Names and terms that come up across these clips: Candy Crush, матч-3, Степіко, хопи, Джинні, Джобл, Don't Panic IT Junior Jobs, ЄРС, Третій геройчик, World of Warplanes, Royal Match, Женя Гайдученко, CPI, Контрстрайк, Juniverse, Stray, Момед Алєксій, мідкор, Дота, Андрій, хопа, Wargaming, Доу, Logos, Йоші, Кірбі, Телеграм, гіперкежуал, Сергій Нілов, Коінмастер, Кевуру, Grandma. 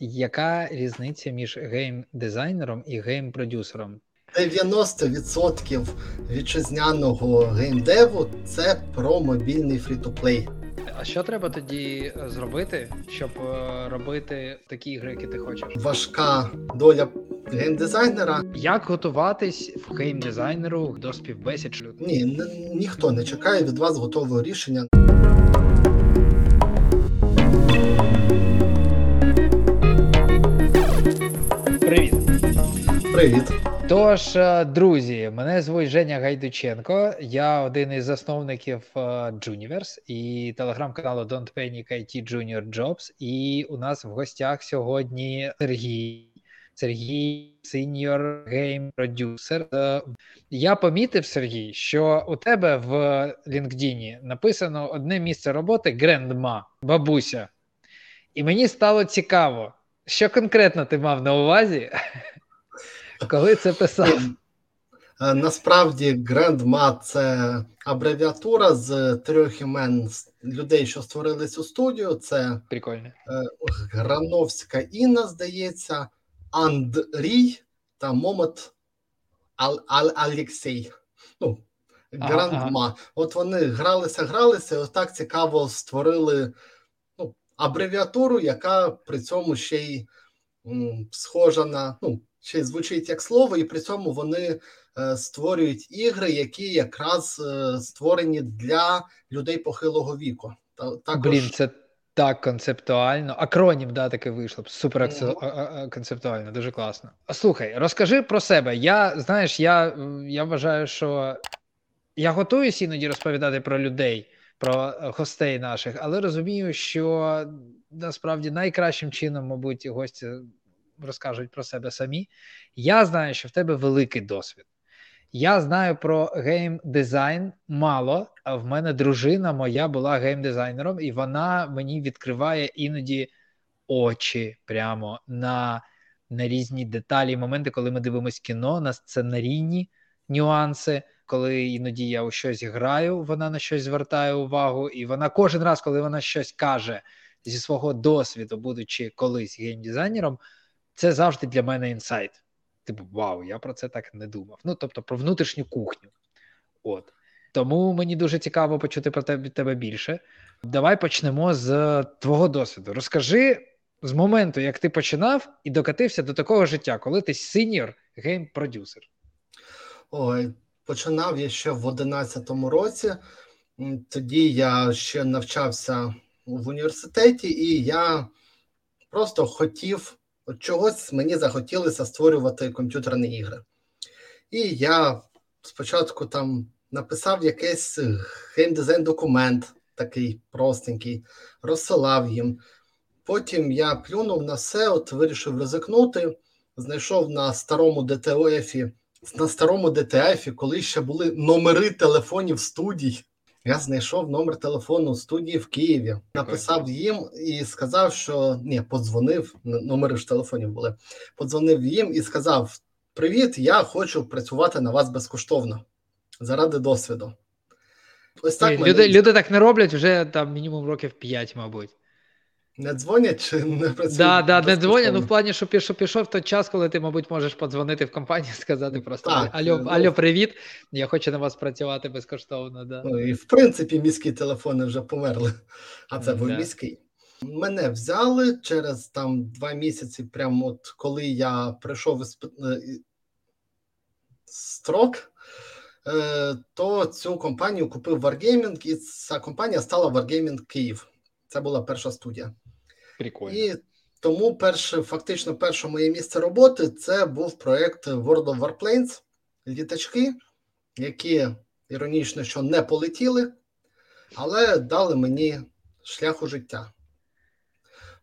Яка різниця між гейм-дизайнером і гейм-продюсером? 90% вітчизняного геймдеву – це про мобільний фрі-то-плей. А що треба тоді зробити, щоб робити такі ігри, які ти хочеш? Важка доля геймдизайнера. Як готуватись в геймдизайнеру до співбесід? Ні, ніхто не чекає від вас готового рішення. Привіт! Привіт! Тож, друзі, мене звуть Женя Гайдученко, я один із засновників Juniverse і телеграм-каналу Don't Panic IT Junior Jobs, і у нас в гостях сьогодні Сергій, сеньор гейм-продюсер. Я помітив, Сергій, що у тебе в LinkedIn написано одне місце роботи Grandma, бабуся, і мені стало цікаво, що конкретно ти мав на увазі, коли це писав? Насправді, Grandma – це абревіатура з трьох імен людей, що створили цю студію. Це прикольно. Грановська Інна, здається, Андрій та Момед Алєксій. Ну, Grandma. От вони гралися, і отак цікаво створили абревіатуру, яка при цьому ще й схожа на, ще й звучить як слово, і при цьому вони створюють ігри, які якраз створені для людей похилого віку. Також... Блін, це так концептуально. Акронім, да, таки вийшло. Супер концептуально, дуже класно. Слухай, розкажи про себе. Я вважаю, що я готуюсь іноді розповідати про людей, про гостей наших, але розумію, що насправді найкращим чином, мабуть, гості розкажуть про себе самі. Я знаю, що в тебе великий досвід. Я знаю про гейм-дизайн мало, а в мене дружина моя була гейм-дизайнером, і вона мені відкриває іноді очі прямо на різні деталі і моменти, коли ми дивимось кіно, на сценарійні нюанси. Коли іноді я у щось граю, вона на щось звертає увагу, і вона кожен раз, коли вона щось каже зі свого досвіду, будучи колись геймдизайнером, це завжди для мене інсайт. Типу, вау, я про це так не думав. Ну, тобто, про внутрішню кухню. От. Тому мені дуже цікаво почути про тебе більше. Давай почнемо з твого досвіду. Розкажи з моменту, як ти починав і докатився до такого життя, коли ти сеньор гейм-продюсер. Ой, починав я ще в 11-му році, тоді я ще навчався в університеті, і я просто хотів, чогось мені захотілося створювати комп'ютерні ігри. І я спочатку там написав якийсь геймдизайн-документ, такий простенький, розсилав їм. Потім я плюнув на все, от вирішив ризикнути, знайшов на старому ДТФі, коли ще були номери телефонів студій. Я знайшов номер телефону студії в Києві, написав їм і сказав, що... Ні, подзвонив, номери ж телефонів були. Подзвонив їм і сказав, привіт, я хочу працювати на вас безкоштовно, заради досвіду. Ось так люди так не роблять вже там мінімум років 5, мабуть. Не дзвонять чи не працюють? Не дзвонять, в плані, що пішов той час, коли ти, мабуть, можеш подзвонити в компанію і сказати просто алло, привіт, я хочу на вас працювати безкоштовно. Да. Ну, і в принципі міські телефони вже померли, а це був міський. Мене взяли через там 2 місяці, прямо от коли я прийшов із строк, то цю компанію купив Wargaming, і ця компанія стала Wargaming Київ. Це була перша студія. Прикольно. І тому перше моє місце роботи це був проєкт World of Warplanes, літачки, які іронічно, що не полетіли, але дали мені шлях у життя.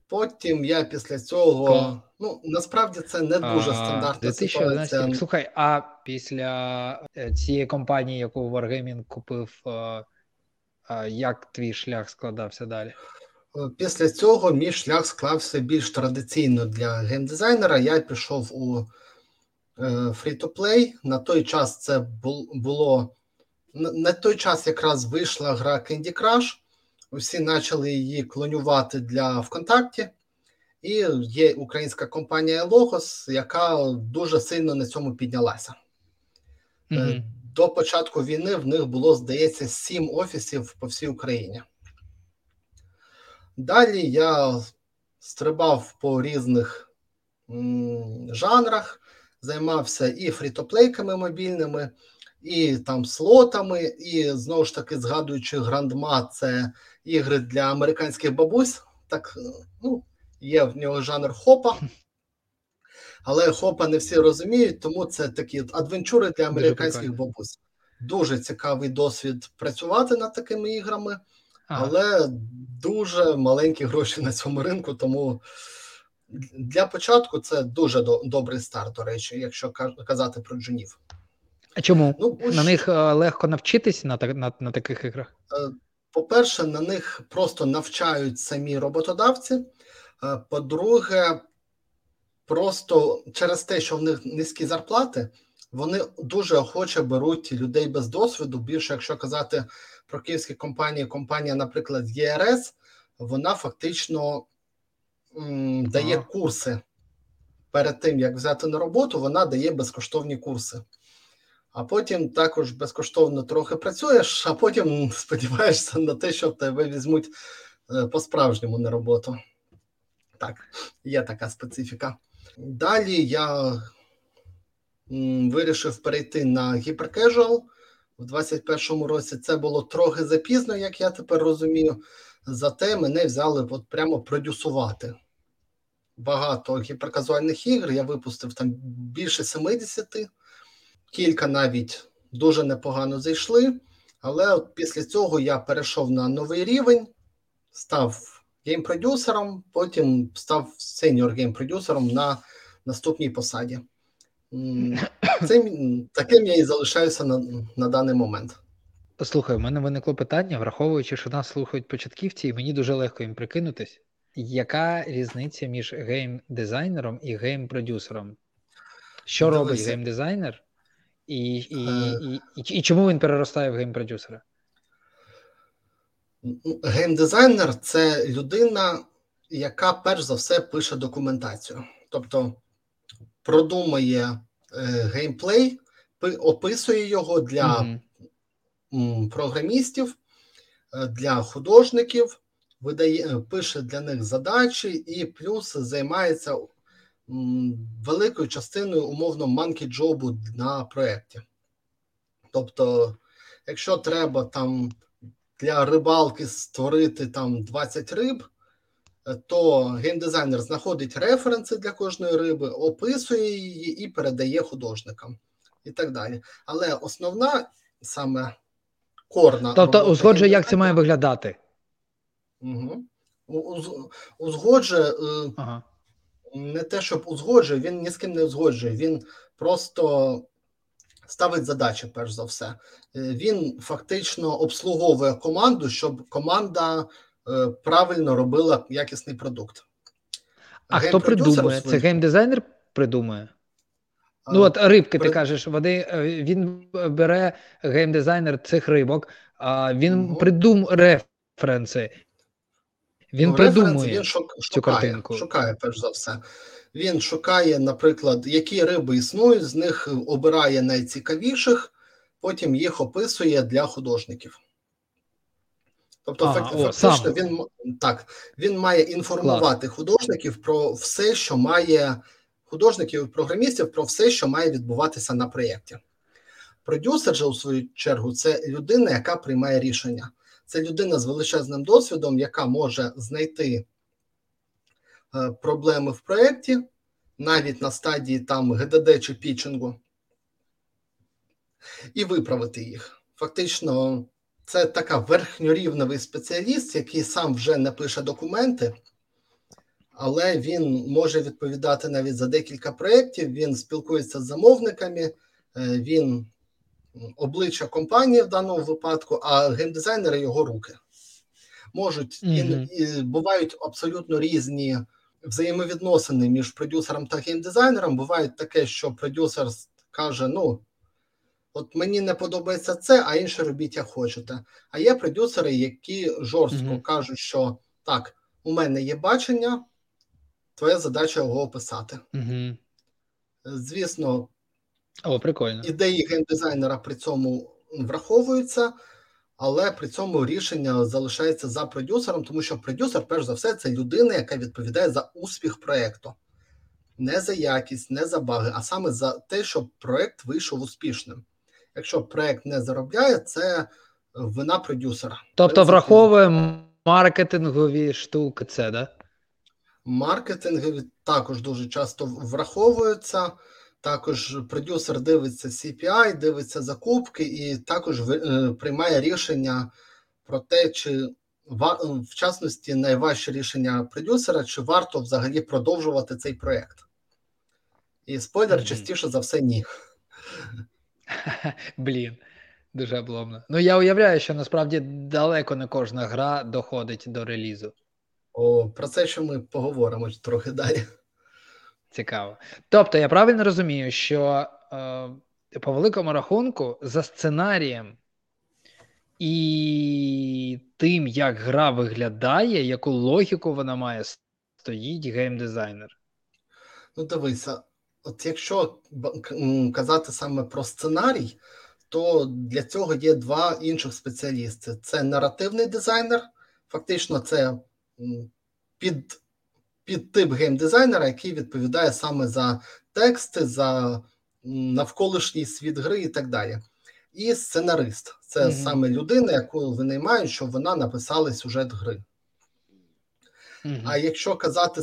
Потім я після цього, насправді це не дуже стандартна ситуація. Слухай, а після цієї компанії, яку Wargaming купив, як твій шлях складався далі? Після цього мій шлях склався більш традиційно для геймдизайнера. Я пішов у фрі-то-плей. На той час це було... На той час якраз вийшла гра Candy Crush. Усі почали її клонювати для ВКонтакті. І є українська компанія Logos, яка дуже сильно на цьому піднялася. Mm-hmm. До початку війни в них було, здається, 7 офісів по всій Україні. Далі я стрибав по різних жанрах, займався і фрі-то-плейками мобільними, і там слотами, і, знову ж таки, згадуючи Grandma, це ігри для американських бабусь. Так, ну, є в нього жанр хопа, але хопа не всі розуміють, тому це такі адвенчури для американських бабусь. Дуже цікавий досвід працювати над такими іграми, але дуже маленькі гроші на цьому ринку, тому для початку це дуже добрий старт, до речі, якщо казати про джунів. А чому? Ну, на них легко навчитись на таких іграх? По-перше, на них просто навчають самі роботодавці. По-друге, просто через те, що в них низькі зарплати, вони дуже охоче беруть людей без досвіду. Більше, якщо казати про київські компанії, компанія, наприклад, ЄРС, вона фактично дає курси. Перед тим, як взяти на роботу, вона дає безкоштовні курси. А потім також безкоштовно трохи працюєш, а потім сподіваєшся на те, що тебе візьмуть по-справжньому на роботу. Так, є така специфіка. Далі я вирішив перейти на гіперкежуал в 2021 році. Це було трохи запізно, як я тепер розумію. Зате мене взяли от прямо продюсувати. Багато гіперказуальних ігр. Я випустив там більше 70. Кілька навіть дуже непогано зайшли. Але от після цього я перейшов на новий рівень, став гейм-продюсером, потім став сеньор-гейм-продюсером на наступній посаді. Таким я і залишаюся на даний момент. Слухай, в мене виникло питання, враховуючи, що нас слухають початківці, і мені дуже легко їм прикинутись. Яка різниця між гейм-дизайнером і гейм-продюсером? Що робить гейм-дизайнер і чому він переростає в гейм-продюсера? Геймдизайнер – це людина, яка перш за все пише документацію. Тобто продумує геймплей, описує його для програмістів, для художників, пише для них задачі і плюс займається великою частиною умовно манкі-джобу на проєкті. Тобто, якщо треба там для рибалки створити там 20 риб, то геймдизайнер знаходить референси для кожної риби, описує її і передає художникам. І так далі. Але основна, саме корна... Тобто узгоджує, як це має виглядати? Угу. Узгоджує... Не те, щоб узгоджує, він ні з ким не узгоджує. Він просто... ставить задачі, перш за все. Він фактично обслуговує команду, щоб команда правильно робила якісний продукт. А хто придумує? Це геймдизайнер придумує? Ну от рибки, ти кажеш, він бере геймдизайнер цих рибок, він придумує референси. Він придумує цю картинку. Шукає, перш за все. Він шукає, наприклад, які риби існують, з них обирає найцікавіших, потім їх описує для художників. Тобто, фактично, він має інформувати художників про все, що має, художників і програмістів, про все, що має відбуватися на проєкті. Продюсер же, у свою чергу, це людина, яка приймає рішення. Це людина з величезним досвідом, яка може знайти проблеми в проєкті, навіть на стадії там ГДД чи пітчингу, і виправити їх. Фактично, це така верхньорівневий спеціаліст, який сам вже не пише документи, але він може відповідати навіть за декілька проєктів, він спілкується з замовниками, він обличчя компанії в даному випадку, а геймдизайнери його руки. Можуть, і бувають абсолютно різні взаємовідносини між продюсером та геймдизайнером. Буває таке, що продюсер каже, ну, от мені не подобається це, а інше робіть, як хочете. А є продюсери, які жорстко кажуть, що так, у мене є бачення, твоя задача його описати. Угу. Звісно, прикольно. Ідеї геймдизайнера при цьому враховуються, але при цьому рішення залишається за продюсером, тому що продюсер, перш за все, це людина, яка відповідає за успіх проєкту. Не за якість, не за баги, а саме за те, щоб проєкт вийшов успішним. Якщо проєкт не заробляє, це вина продюсера. Тобто враховує маркетингові штуки, це, да? Маркетингові також дуже часто враховуються. Також продюсер дивиться CPI, дивиться закупки і також приймає рішення про те, чи, в частності, найважче рішення продюсера, чи варто взагалі продовжувати цей проєкт. І спойлер, частіше за все, ні. Блін, дуже обломно. Ну, я уявляю, що насправді далеко не кожна гра доходить до релізу. Про це, що ми поговоримо трохи далі. Цікаво. Тобто, я правильно розумію, що по великому рахунку за сценарієм і тим, як гра виглядає, яку логіку вона має, стоїть геймдизайнер. Ну, дивися, от якщо казати саме про сценарій, то для цього є два інших спеціалісти. Це наративний дизайнер, фактично це під тип геймдизайнера, який відповідає саме за тексти, за навколишній світ гри і так далі. І сценарист. Це саме людина, яку винаймають, щоб вона написала сюжет гри. А якщо казати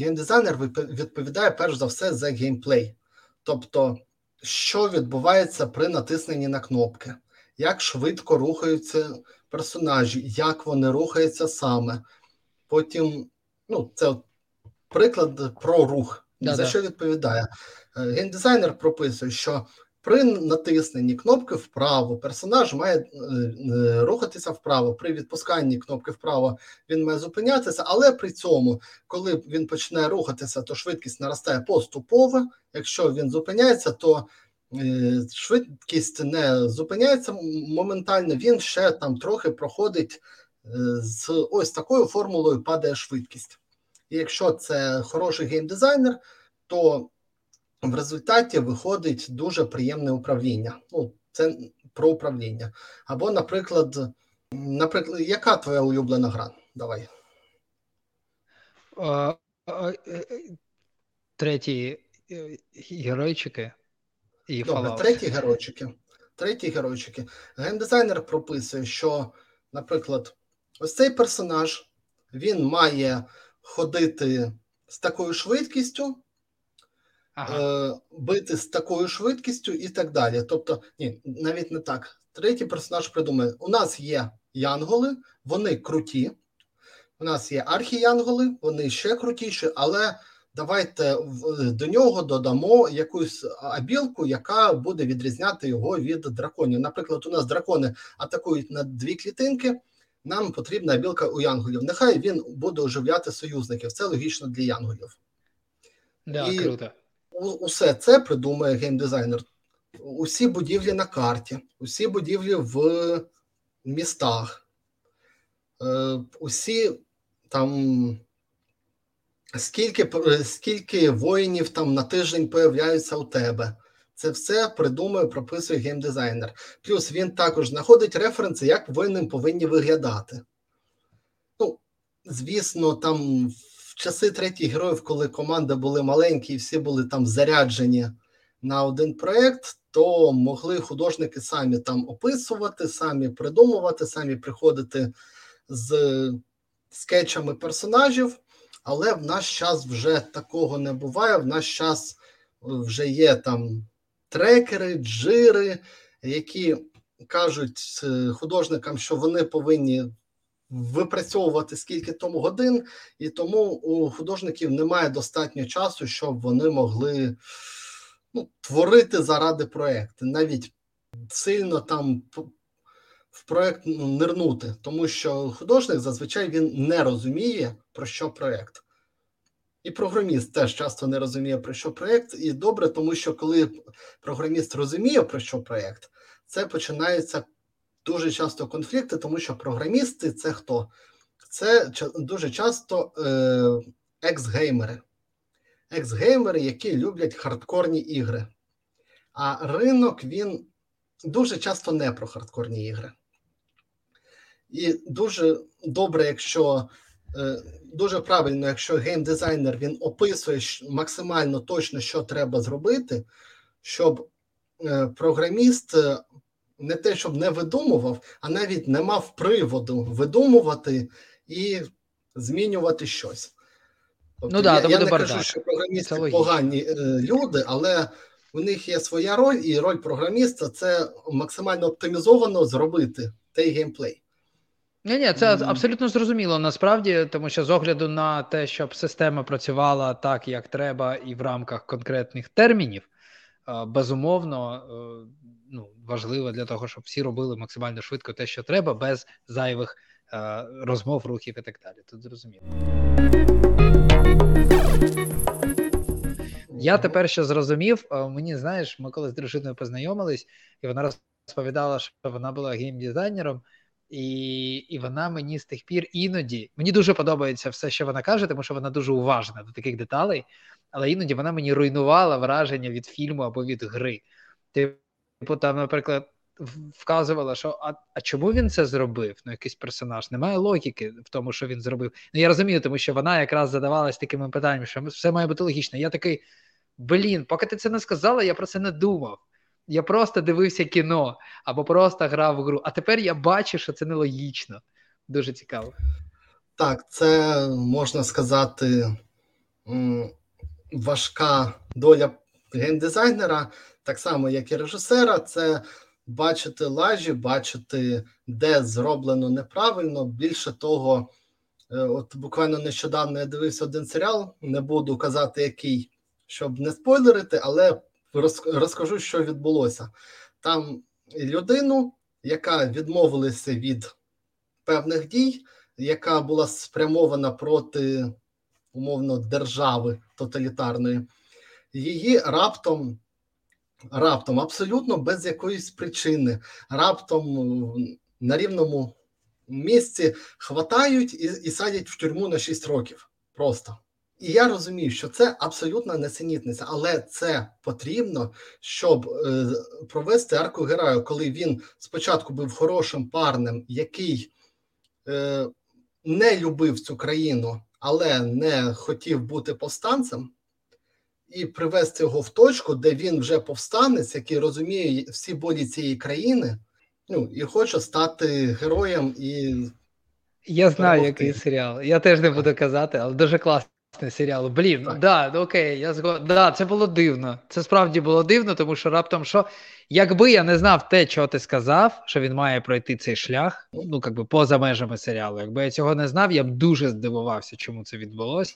геймдизайнер відповідає перш за все за геймплей. Тобто, що відбувається при натисненні на кнопки, як швидко рухаються персонажі, як вони рухаються саме. Потім, це приклад про рух, за що відповідає. Геймдизайнер прописує, що при натисненні кнопки вправо персонаж має рухатися вправо, при відпусканні кнопки вправо він має зупинятися, але при цьому, коли він почне рухатися, то швидкість наростає поступово, якщо він зупиняється, то швидкість не зупиняється моментально, він ще там трохи проходить з ось такою формулою падає швидкість. І якщо це хороший геймдизайнер, то в результаті виходить дуже приємне управління. Це про управління. Або, наприклад, яка твоя улюблена гра? Давай. Треті геройчики і Fallout. Треті геройчики. Геймдизайнер прописує, що, наприклад, ось цей персонаж, він має ходити з такою швидкістю, бити з такою швидкістю і так далі. Тобто, ні, навіть не так. Третій персонаж придумає. У нас є янголи, вони круті. У нас є архіянголи, вони ще крутіші, але давайте до нього додамо якусь абілку, яка буде відрізняти його від драконів. Наприклад, у нас дракони атакують на 2 клітинки, нам потрібна абілка у янголів. Нехай він буде оживляти союзників. Це логічно для янголів. Да, і круто. Усе це придумає геймдизайнер. Усі будівлі на карті, усі будівлі в містах, усі там скільки воїнів там на тиждень появляються у тебе. Це все придумує, прописує геймдизайнер. Плюс він також знаходить референси, як воїни повинні виглядати. Звісно, там в часи третіх героїв, коли команди були маленькі і всі були там заряджені на один проєкт, то могли художники самі там описувати, самі придумувати, самі приходити з скетчами персонажів, але в наш час вже такого не буває, в наш час вже є там трекери, джири, які кажуть художникам, що вони повинні випрацьовувати скільки тому годин, і тому у художників немає достатньо часу, щоб вони могли творити заради проєкту, навіть сильно там в проєкт нирнути, тому що художник зазвичай він не розуміє, про що проєкт. І програміст теж часто не розуміє, про що проєкт, і добре, тому що коли програміст розуміє, про що проєкт, це починається дуже часто конфлікти, тому що програмісти – це хто? Це дуже часто ексгеймери. Ексгеймери, які люблять хардкорні ігри. А ринок, він дуже часто не про хардкорні ігри. І дуже добре, якщо, дуже правильно, якщо геймдизайнер, він описує максимально точно, що треба зробити, щоб програміст не те, щоб не видумував, а навіть не мав приводу видумувати і змінювати щось. Тобто, ну, да, я не кажу, що програмісти погані люди, але у них є своя роль, і роль програміста – це максимально оптимізовано зробити той геймплей. Ні, це абсолютно зрозуміло насправді, тому що з огляду на те, щоб система працювала так, як треба, і в рамках конкретних термінів, безумовно, ну, важливо для того, щоб всі робили максимально швидко те, що треба, без зайвих розмов, рухів і так далі. Тут зрозуміло. Я тепер що зрозумів, мені, знаєш, ми коли з дружиною познайомились, і вона розповідала, що вона була геймдизайнером, і вона мені з тих пір іноді, мені дуже подобається все, що вона каже, тому що вона дуже уважна до таких деталей, але іноді вона мені руйнувала враження від фільму або від гри. Типу, там, наприклад, вказувала, що а чому він це зробив? Ну, якийсь персонаж, немає логіки в тому, що він зробив. Ну, я розумію, тому що вона якраз задавалась такими питаннями, що все має бути логічно. Я такий, поки ти це не сказала, я про це не думав. Я просто дивився кіно або просто грав в гру. А тепер я бачу, що це нелогічно. Дуже цікаво. Так, це, можна сказати, важка доля геймдизайнера, так само, як і режисера, це бачити лажі, бачити, де зроблено неправильно. Більше того, от буквально нещодавно я дивився один серіал, не буду казати який, щоб не спойлерити, але розкажу, що відбулося. Там людину, яка відмовилася від певних дій, яка була спрямована проти, умовно, держави тоталітарної, її раптом, абсолютно без якоїсь причини, раптом на рівному місці хватають і садять в тюрму на 6 років. Просто. І я розумію, що це абсолютна несенітниця, але це потрібно, щоб провести арку героя, коли він спочатку був хорошим парнем, який не любив цю країну, але не хотів бути повстанцем, і привести його в точку, де він вже повстанець, який розуміє всі болі цієї країни, ну, і хоче стати героєм. І я знаю, який серіал. Я теж не буду казати, але дуже класно. Серіалу. Це було дивно. Це справді було дивно, тому що раптом що, якби я не знав те, чого ти сказав, що він має пройти цей шлях, ну, якби поза межами серіалу, якби я цього не знав, я б дуже здивувався, чому це відбулося.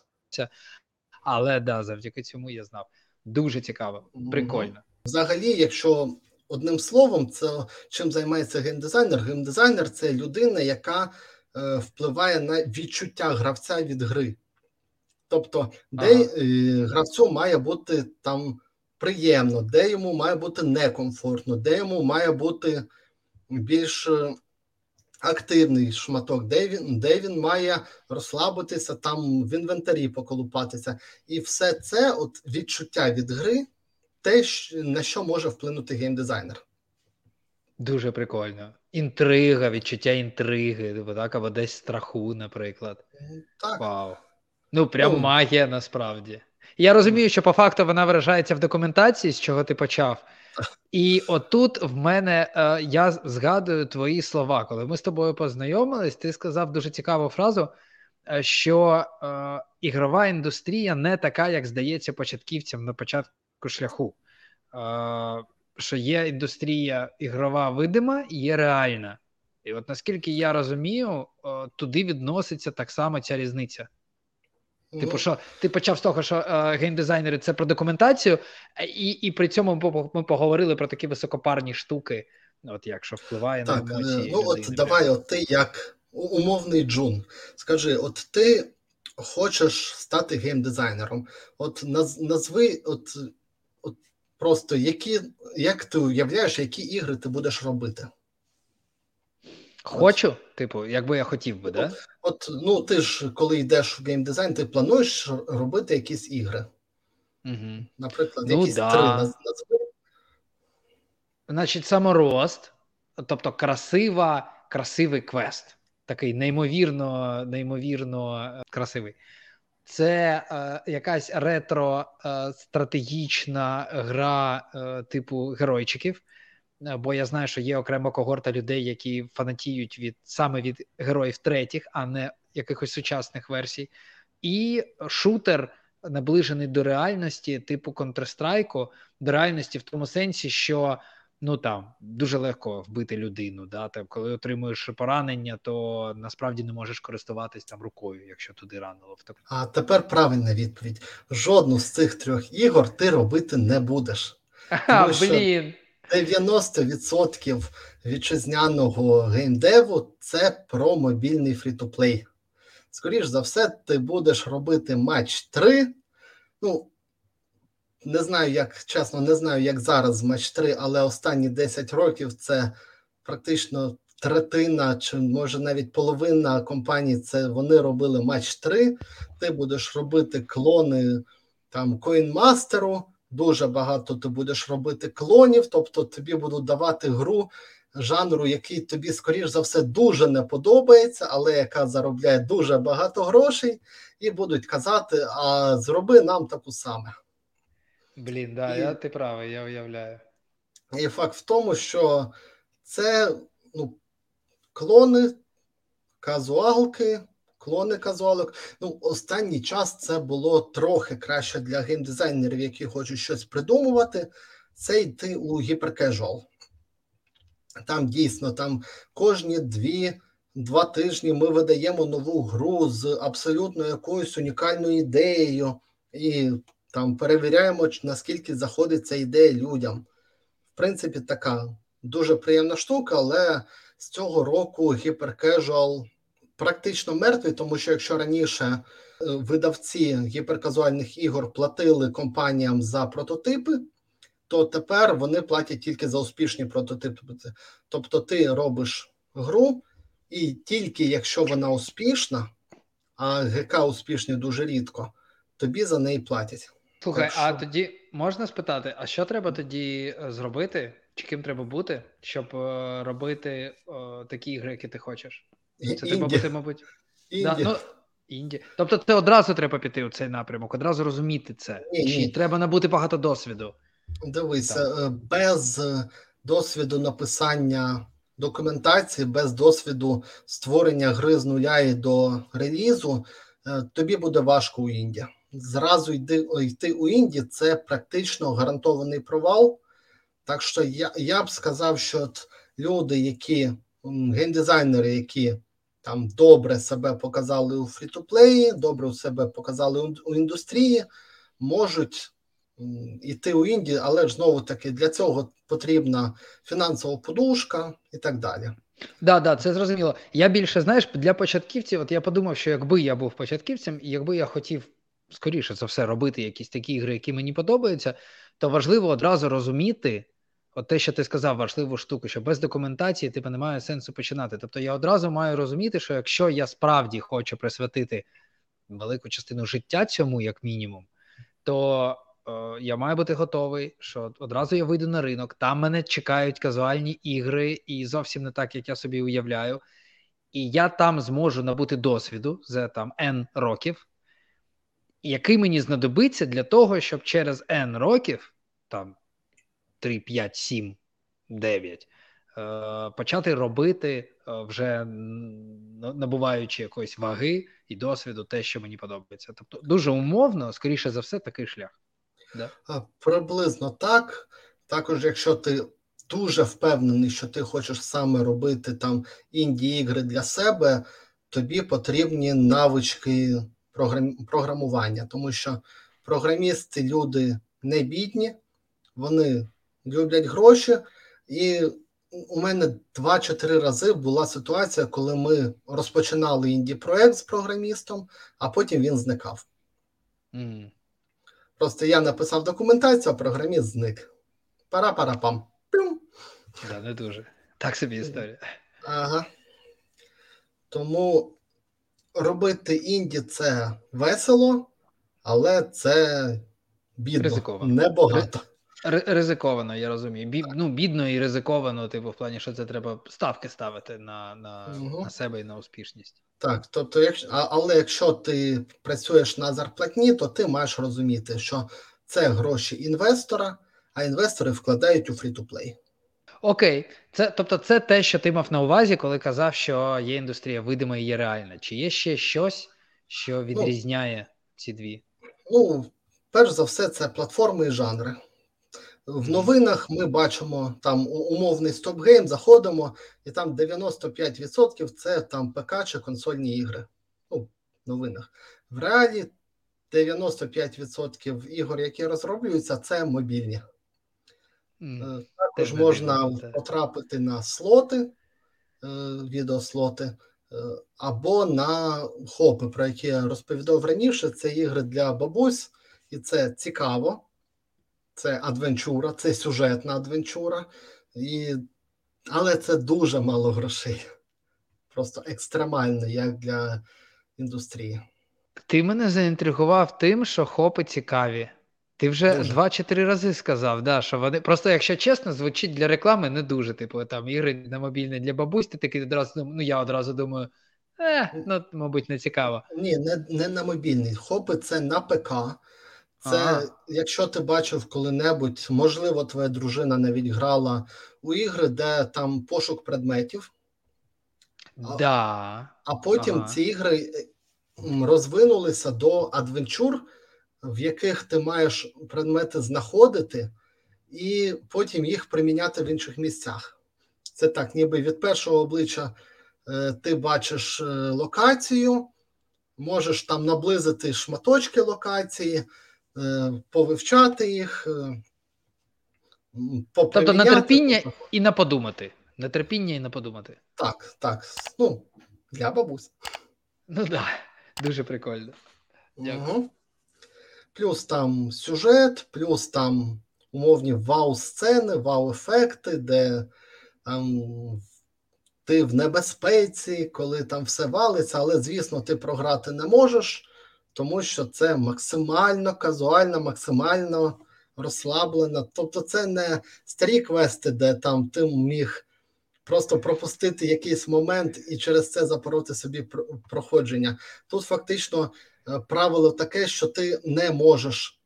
Але, да, завдяки цьому я знав. Дуже цікаво, прикольно. Взагалі, якщо одним словом, це чим займається геймдизайнер? Геймдизайнер – це людина, яка впливає на відчуття гравця від гри. Тобто, де гравцю має бути там приємно, де йому має бути некомфортно, де йому має бути більш активний шматок, де він має розслабитися, там в інвентарі поколупатися. І все це от відчуття від гри, те, на що може вплинути геймдизайнер. Дуже прикольно. Інтрига, відчуття інтриги, так, або десь страху, наприклад. Так. Вау. Ну, прям магія, насправді. Я розумію, що по факту вона виражається в документації, з чого ти почав. І отут в мене, я згадую твої слова. Коли ми з тобою познайомились, ти сказав дуже цікаву фразу, що ігрова індустрія не така, як здається початківцям на початку шляху. Що є індустрія ігрова видима і є реальна. І от наскільки я розумію, туди відноситься так само ця різниця. Типу, що ти почав з того, що геймдизайнери – це про документацію, і при цьому ми поговорили про такі високопарні штуки, от як, що впливає так, на емоції. Ну от давай, от ти як умовний джун, скажи, от ти хочеш стати геймдизайнером, от назви, от просто які, як ти уявляєш, які ігри ти будеш робити? Хочу? Типу, якби я хотів би, да? Ну, ти ж, коли йдеш в геймдизайн, ти плануєш робити якісь ігри. Угу. Наприклад, ну, якісь три назви. Значить, Саморост, тобто красивий квест. Такий неймовірно красивий. Це якась ретро-стратегічна гра типу геройчиків, бо я знаю, що є окрема когорта людей, які фанатіють саме від героїв третіх, а не якихось сучасних версій. І шутер, наближений до реальності, типу Контрстрайку, до реальності в тому сенсі, що ну там дуже легко вбити людину, да? Там, коли отримуєш поранення, то насправді не можеш користуватись там рукою, якщо туди ранило. А тепер правильна відповідь. Жодну з цих трьох ігор ти робити не будеш. Тому що 90% вітчизняного геймдеву – це про мобільний фрі-то-плей. Скоріш за все, ти будеш робити матч 3, не знаю, як зараз матч 3, але останні 10 років це практично третина, чи може навіть половина компаній, це вони робили матч 3. Ти будеш робити клони там Коінмастеру, дуже багато ти будеш робити клонів, тобто тобі будуть давати гру жанру, який тобі, скоріш за все, дуже не подобається, але яка заробляє дуже багато грошей, і будуть казати, а зроби нам таку саме. Блін, да, ти правий, я уявляю. І факт в тому, що це клони, казуалки, клони-казуалок. Останній час це було трохи краще для геймдизайнерів, які хочуть щось придумувати, це йти у гіперкежуал. Там дійсно, кожні 2 тижні ми видаємо нову гру з абсолютно якоюсь унікальною ідеєю і там перевіряємо, наскільки заходить ця ідея людям. В принципі, така дуже приємна штука, але з цього року гіперкежуал практично мертвий, тому що якщо раніше видавці гіперказуальних ігор платили компаніям за прототипи, то тепер вони платять тільки за успішні прототипи. Тобто ти робиш гру, і тільки якщо вона успішна, а ГК успішні дуже рідко, тобі за неї платять. Слухай, а тоді можна спитати, а що треба тоді зробити, чи ким треба бути, щоб робити такі ігри, які ти хочеш? Це треба бути, мабуть. Інді. Тобто ти одразу треба піти у цей напрямок, одразу розуміти це. Чи треба набути багато досвіду? Дивися, без досвіду написання документації, без досвіду створення гри з нуля і до релізу, тобі буде важко у інді. Зразу йти у інді – це практично гарантований провал. Так що я б сказав, що люди, геймдизайнери, які там добре себе показали у фрі-то-плеї, добре себе показали у індустрії, можуть йти у інді, але ж знову-таки для цього потрібна фінансова подушка і так далі. Да, це зрозуміло. Я більше, знаєш, для початківців, я подумав, що якби я був початківцем, і якби я хотів, скоріше за все, робити якісь такі ігри, які мені подобаються, то важливо одразу розуміти, те, що ти сказав, важливу штуку, що без документації немає сенсу починати. Тобто я одразу маю розуміти, що якщо я справді хочу присвятити велику частину життя цьому, як мінімум, то я маю бути готовий, що одразу я вийду на ринок, там мене чекають казуальні ігри, і зовсім не так, як я собі уявляю. І я там зможу набути досвіду за N років, який мені знадобиться для того, щоб через N років, 3, 5, 7, 9, почати робити, вже набуваючи якоїсь ваги і досвіду, те, що мені подобається. Тобто дуже умовно, скоріше за все, такий шлях. Да. Приблизно так. Також, якщо ти дуже впевнений, що ти хочеш саме робити інді-ігри для себе, тобі потрібні навички програмування, тому що програмісти – люди не бідні, вони люблять гроші, і у мене 2-4 рази була ситуація, коли ми розпочинали інді-проект з програмістом, а потім він зникав. Просто я написав документацію, а програміст зник. Пара-пара-пам. Пюм. Да, не дуже. Так собі історія. Ага. Тому робити інді – це весело, але це бідно, ризиковано. Небагато. Ризиковано, я розумію. Бідно і ризиковано, типу, в плані, що це треба ставки ставити на себе і на успішність. Так, тобто, але якщо ти працюєш на зарплатні, то ти маєш розуміти, що це гроші інвестора, а інвестори вкладають у фрі-ту-плей. Окей. Це те, що ти мав на увазі, коли казав, що є індустрія видима і є реальна. Чи є ще щось, що відрізняє ці дві? Перш за все, це платформи і жанри. В новинах ми бачимо там умовний стоп-гейм, заходимо, і там 95% це там ПК чи консольні ігри. В новинах. В реалі 95% ігор, які розроблюються, це мобільні. Також можна потрапити на слоти, відеослоти, або на хопи, про які я розповідав раніше. Це ігри для бабусь, і це цікаво. Це адвенчура, це сюжетна адвенчура, але це дуже мало грошей. Просто екстремально, як для індустрії. Ти мене заінтригував тим, що хопи цікаві. Ти вже дуже. 2-3 рази сказав, да, що вони... Просто, якщо чесно, звучить для реклами не дуже. Типу, там, ігри на мобільне для бабусь, ти такий одразу, я одразу думаю, мабуть, не цікаво. Ні, не на мобільний. Хопи – це на ПК. Це, якщо ти бачив коли-небудь, можливо, твоя дружина навіть грала у ігри, де там пошук предметів. А потім ці ігри розвинулися до адвенчур, в яких ти маєш предмети знаходити і потім їх приміняти в інших місцях. Це так, ніби від першого обличчя ти бачиш локацію, можеш там наблизити шматочки локації, повивчати їх, поприміняти. Тобто на терпіння і на подумати. Так. Для бабусь. Да, дуже прикольно. Дякую. Угу. Плюс там сюжет, плюс там умовні вау-сцени, вау-ефекти, де там ти в небезпеці, коли там все валиться, але, звісно, ти програти не можеш, тому що це максимально казуально, максимально розслаблено. Тобто це не старі квести, де там ти міг просто пропустити якийсь момент і через це запороти собі проходження. Тут фактично правило таке, що ти не можеш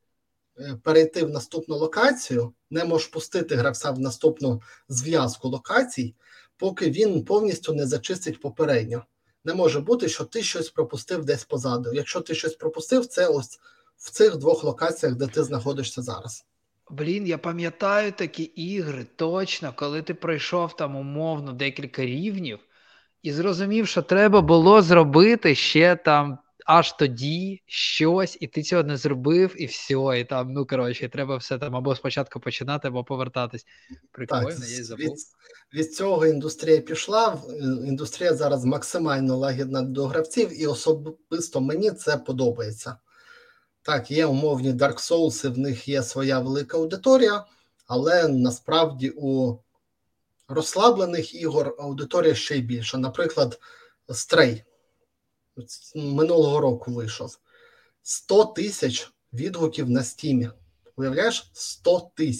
перейти в наступну локацію, не можеш пустити гравця в наступну зв'язку локацій, поки він повністю не зачистить попередньо. Не може бути, що ти щось пропустив десь позаду. Якщо ти щось пропустив, це ось в цих 2 локаціях, де ти знаходишся зараз. Блін, я пам'ятаю такі ігри, точно, коли ти пройшов там умовно декілька рівнів і зрозумів, що треба було зробити ще там аж тоді щось, і ти цього не зробив, і все, і там, треба все там або спочатку починати, або повертатись. Прикольно, я забув. Від цього індустрія пішла, індустрія зараз максимально лагідна до гравців, і особисто мені це подобається. Так, є умовні Dark Souls, і в них є своя велика аудиторія, але насправді у розслаблених ігор аудиторія ще й більша. Наприклад, Stray. Минулого року вийшов. 100 000 відгуків на Стімі. Уявляєш? 100 000.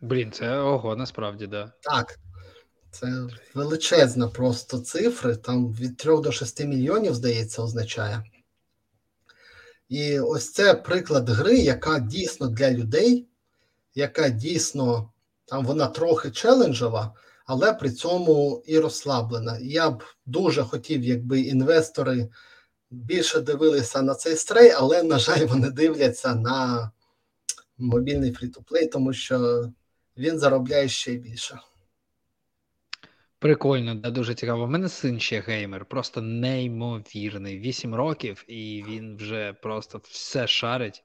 Блін, це ого, насправді, да. Так. Це величезна просто цифра. Там від 3 до 6 мільйонів, здається, означає. І ось це приклад гри, яка дійсно для людей, яка дійсно, там вона трохи челенджова, але при цьому і розслаблена. Я б дуже хотів, якби інвестори більше дивилися на цей Stray, але, на жаль, вони дивляться на мобільний фрі-ту-плей, тому що він заробляє ще більше. Прикольно, да, дуже цікаво. У мене син ще геймер, просто неймовірний. 8 років, і він вже просто все шарить.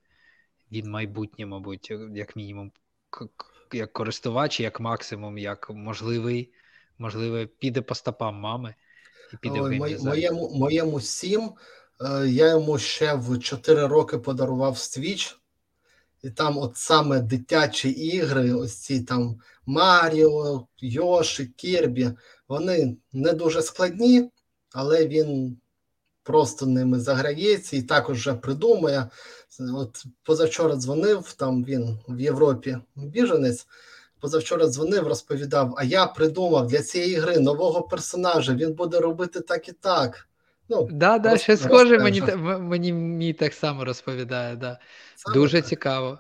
Він майбутнє, мабуть, як мінімум, як користувач, як максимум, як можливий піде по стопам мами. І піде моєму 7, я йому ще в 4 роки подарував Switch. І там от саме дитячі ігри, ось ці там Маріо, Йоші, Кірбі, вони не дуже складні, але він просто ними заграється і також вже придумує. От позавчора дзвонив, там він в Європі біженець, позавчора дзвонив, розповідав, а я придумав для цієї гри нового персонажа, він буде робити так і так. Ну, да, щось схоже, мені так само розповідає, да. Дуже так. Цікаво.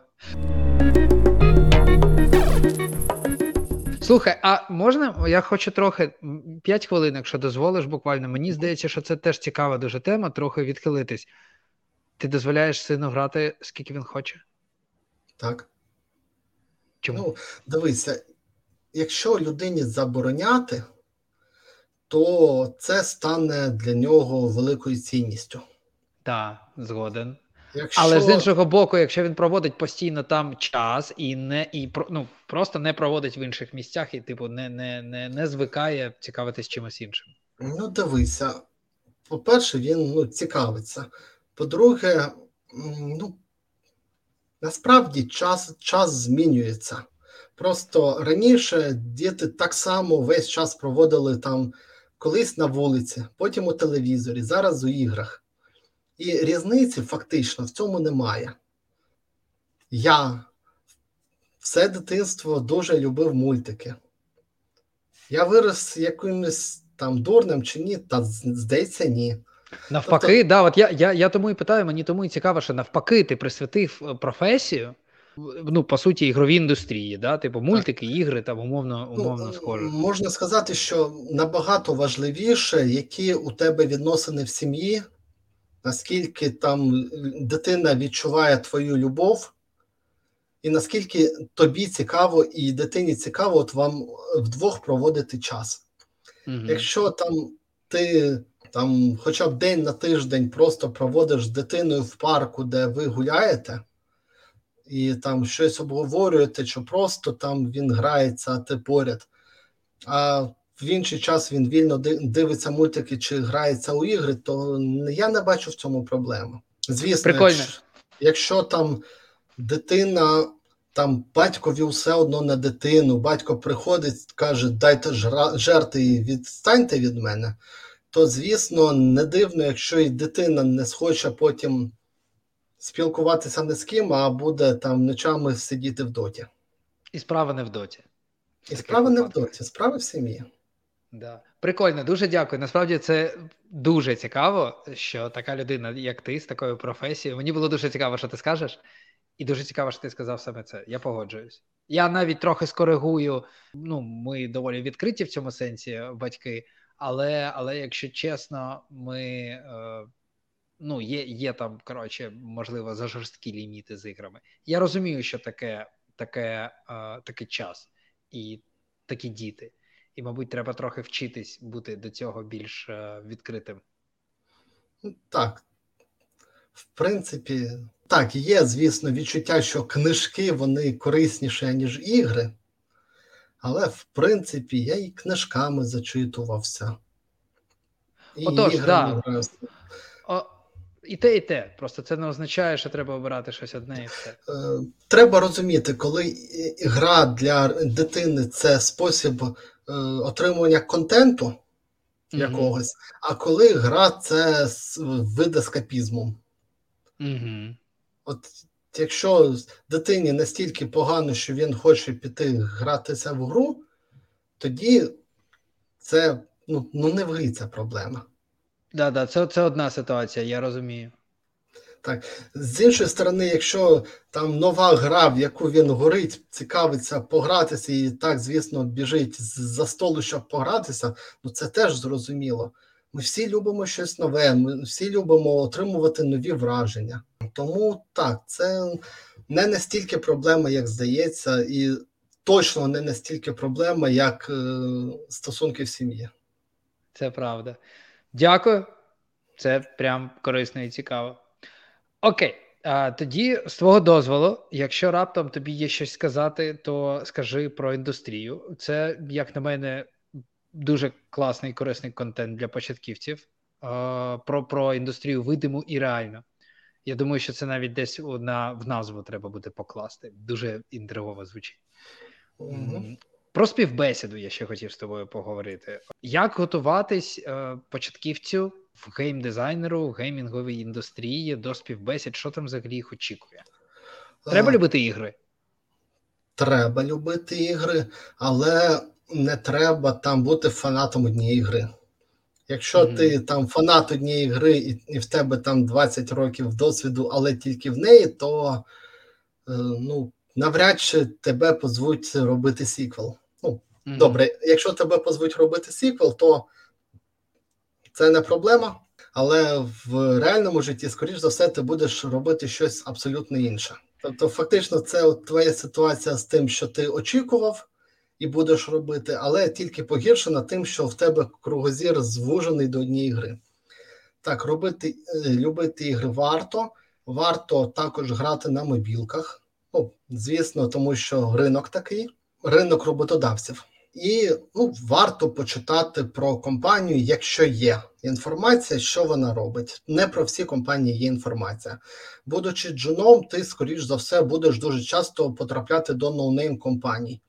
Слухай, а можна, я хочу трохи, 5 хвилин, якщо дозволиш буквально, мені здається, що це теж цікава дуже тема, трохи відхилитись. Ти дозволяєш сину грати, скільки він хоче? Так. Чому? Ну, дивися, якщо людині забороняти, то це стане для нього великою цінністю. Так, згоден. Якщо... Але з іншого боку, якщо він проводить постійно там час і просто не проводить в інших місцях і типу не звикає цікавитись чимось іншим. Ну, дивися. По-перше, він цікавиться. По-друге, насправді час змінюється. Просто раніше діти так само весь час проводили там колись на вулиці, потім у телевізорі, зараз у іграх. І різниці фактично в цьому немає. Я все дитинство дуже любив мультики. Я вирос якимось там дурним чи ні, та здається ні. Навпаки, тобто... да, от я тому і питаю, мені тому і цікаво, що навпаки ти присвятив професію, по суті, ігровій індустрії, да? Типу мультики, ігри, там умовно схоже. Можна сказати, що набагато важливіше, які у тебе відносини в сім'ї, наскільки там дитина відчуває твою любов, і наскільки тобі цікаво і дитині цікаво от вам вдвох проводити час. Угу. Якщо там ти хоча б день на тиждень просто проводиш з дитиною в парку, де ви гуляєте, і там щось обговорюєте, чи просто там він грається, а ти поряд. А в інший час він вільно дивиться мультики чи грається у ігри, то я не бачу в цьому проблеми. Звісно, якщо там дитина, там батькові все одно на дитину, батько приходить, каже, дайте жерти і відстаньте від мене, то, звісно, не дивно, якщо і дитина не схоче потім спілкуватися не з ким, а буде там ночами сидіти в доті. І справа не в доті. Справа в сім'ї. Да. Прикольно, дуже дякую. Насправді це дуже цікаво, що така людина, як ти, з такою професією. Мені було дуже цікаво, що ти скажеш. І дуже цікаво, що ти сказав саме це. Я погоджуюсь. Я навіть трохи скоригую. Ми доволі відкриті в цьому сенсі, батьки. Але якщо чесно, ми... є там, можливо, зажорсткі ліміти з іграми. Я розумію, що такий час і такі діти. І, мабуть, треба трохи вчитись бути до цього більш відкритим. Так. В принципі, так, є, звісно, відчуття, що книжки, вони корисніші, ніж ігри. Але, в принципі, я і книжками зачитувався. І отож, іграми грався. І те. Просто це не означає, що треба обирати щось одне і все. Треба розуміти, коли гра для дитини – це спосіб отримування контенту якогось, а коли гра – це вид ескапізму. Угу. От якщо дитині настільки погано, що він хоче піти гратися в гру, тоді це не вгриться проблема. Так, це одна ситуація, я розумію. Так. З іншої сторони, якщо там нова гра, в яку він горить, цікавиться погратися і так, звісно, біжить за столу, щоб погратися, це теж зрозуміло. Ми всі любимо щось нове, ми всі любимо отримувати нові враження. Тому так, це не настільки проблема, як здається, і точно не настільки проблема, як стосунки в сім'ї. Це правда. Дякую, це прям корисно і цікаво. Окей, тоді з твого дозволу, якщо раптом тобі є щось сказати, то скажи про індустрію. Це, як на мене, дуже класний і корисний контент для початківців. Про індустрію видиму і реально. Я думаю, що це навіть десь в назву треба буде покласти. Дуже інтригово звучить. Про співбесіду я ще хотів з тобою поговорити. Як готуватись початківцю, геймдизайнеру, геймінговій індустрії до співбесід? Що там взагалі їх очікує? Треба любити ігри? Треба любити ігри, але не треба там бути фанатом однієї гри. Якщо ти там фанат однієї гри і в тебе там 20 років досвіду, але тільки в неї, то навряд чи тебе позвуть робити сіквел. Добре, якщо тебе позвуть робити сіквел, то це не проблема, але в реальному житті, скоріш за все, ти будеш робити щось абсолютно інше. Тобто, фактично, це от твоя ситуація з тим, що ти очікував і будеш робити, але тільки погіршена тим, що в тебе кругозір звужений до однієї гри. Так, любити ігри варто. Варто також грати на мобілках. Звісно, тому що ринок такий, ринок роботодавців. І варто почитати про компанію, якщо є інформація, що вона робить. Не про всі компанії є інформація. Будучи джуном, ти, скоріш за все, будеш дуже часто потрапляти до ноунейм-компаній,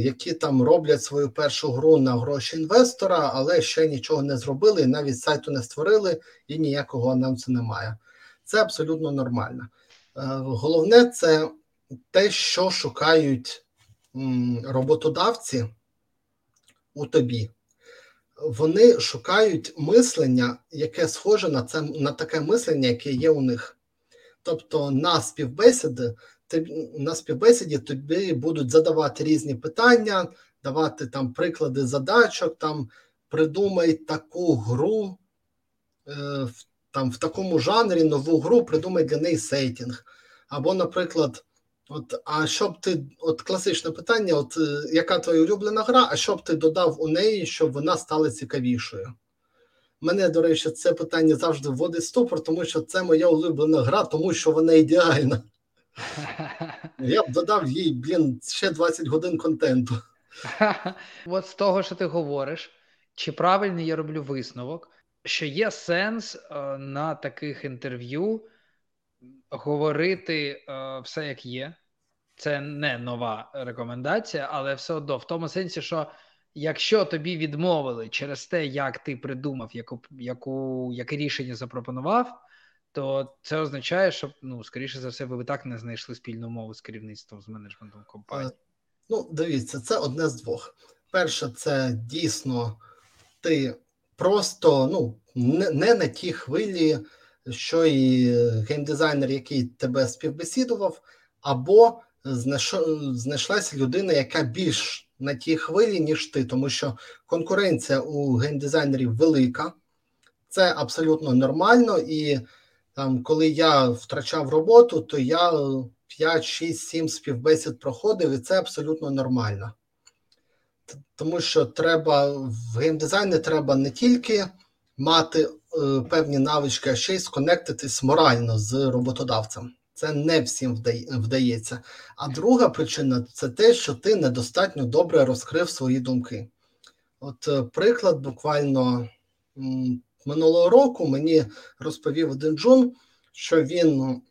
які там роблять свою першу гру на гроші інвестора, але ще нічого не зробили, навіть сайту не створили, і ніякого анонсу немає. Це абсолютно нормально. Головне – це те, що шукають роботодавці у тобі. Вони шукають мислення, яке схоже на таке мислення, яке є у них. Тобто на співбесіді тобі будуть задавати різні питання, давати там приклади задачок, там придумай таку гру, там в такому жанрі нову гру, придумай для неї сеттінг. Або, наприклад, класичне питання, яка твоя улюблена гра, а що б ти додав у неї, щоб вона стала цікавішою? Мене, до речі, це питання завжди вводить в ступор, тому що це моя улюблена гра, тому що вона ідеальна. Я б додав їй, ще 20 годин контенту. От з того, що ти говориш, чи правильно я роблю висновок, що є сенс на таких інтерв'ю говорити все, як є. Це не нова рекомендація, але все одно в тому сенсі, що якщо тобі відмовили через те, як ти придумав, яке рішення запропонував, то це означає, що, скоріше за все, ви так не знайшли спільну мову з керівництвом, з менеджментом компанії. Дивіться, це одне з двох. Перше, це дійсно ти просто не на тій хвилі, що і геймдизайнер, який тебе співбесідував, або знайшлася людина, яка більш на тій хвилі, ніж ти, тому що конкуренція у геймдизайнерів велика, це абсолютно нормально, і там, коли я втрачав роботу, то я 5, 6, 7 співбесід проходив, і це абсолютно нормально. Тому що в геймдизайні треба не тільки мати певні навички, а ще й сконектитись морально з роботодавцем. Це не всім вдається. А друга причина – це те, що ти недостатньо добре розкрив свої думки. От приклад, буквально минулого року мені розповів один джун, що він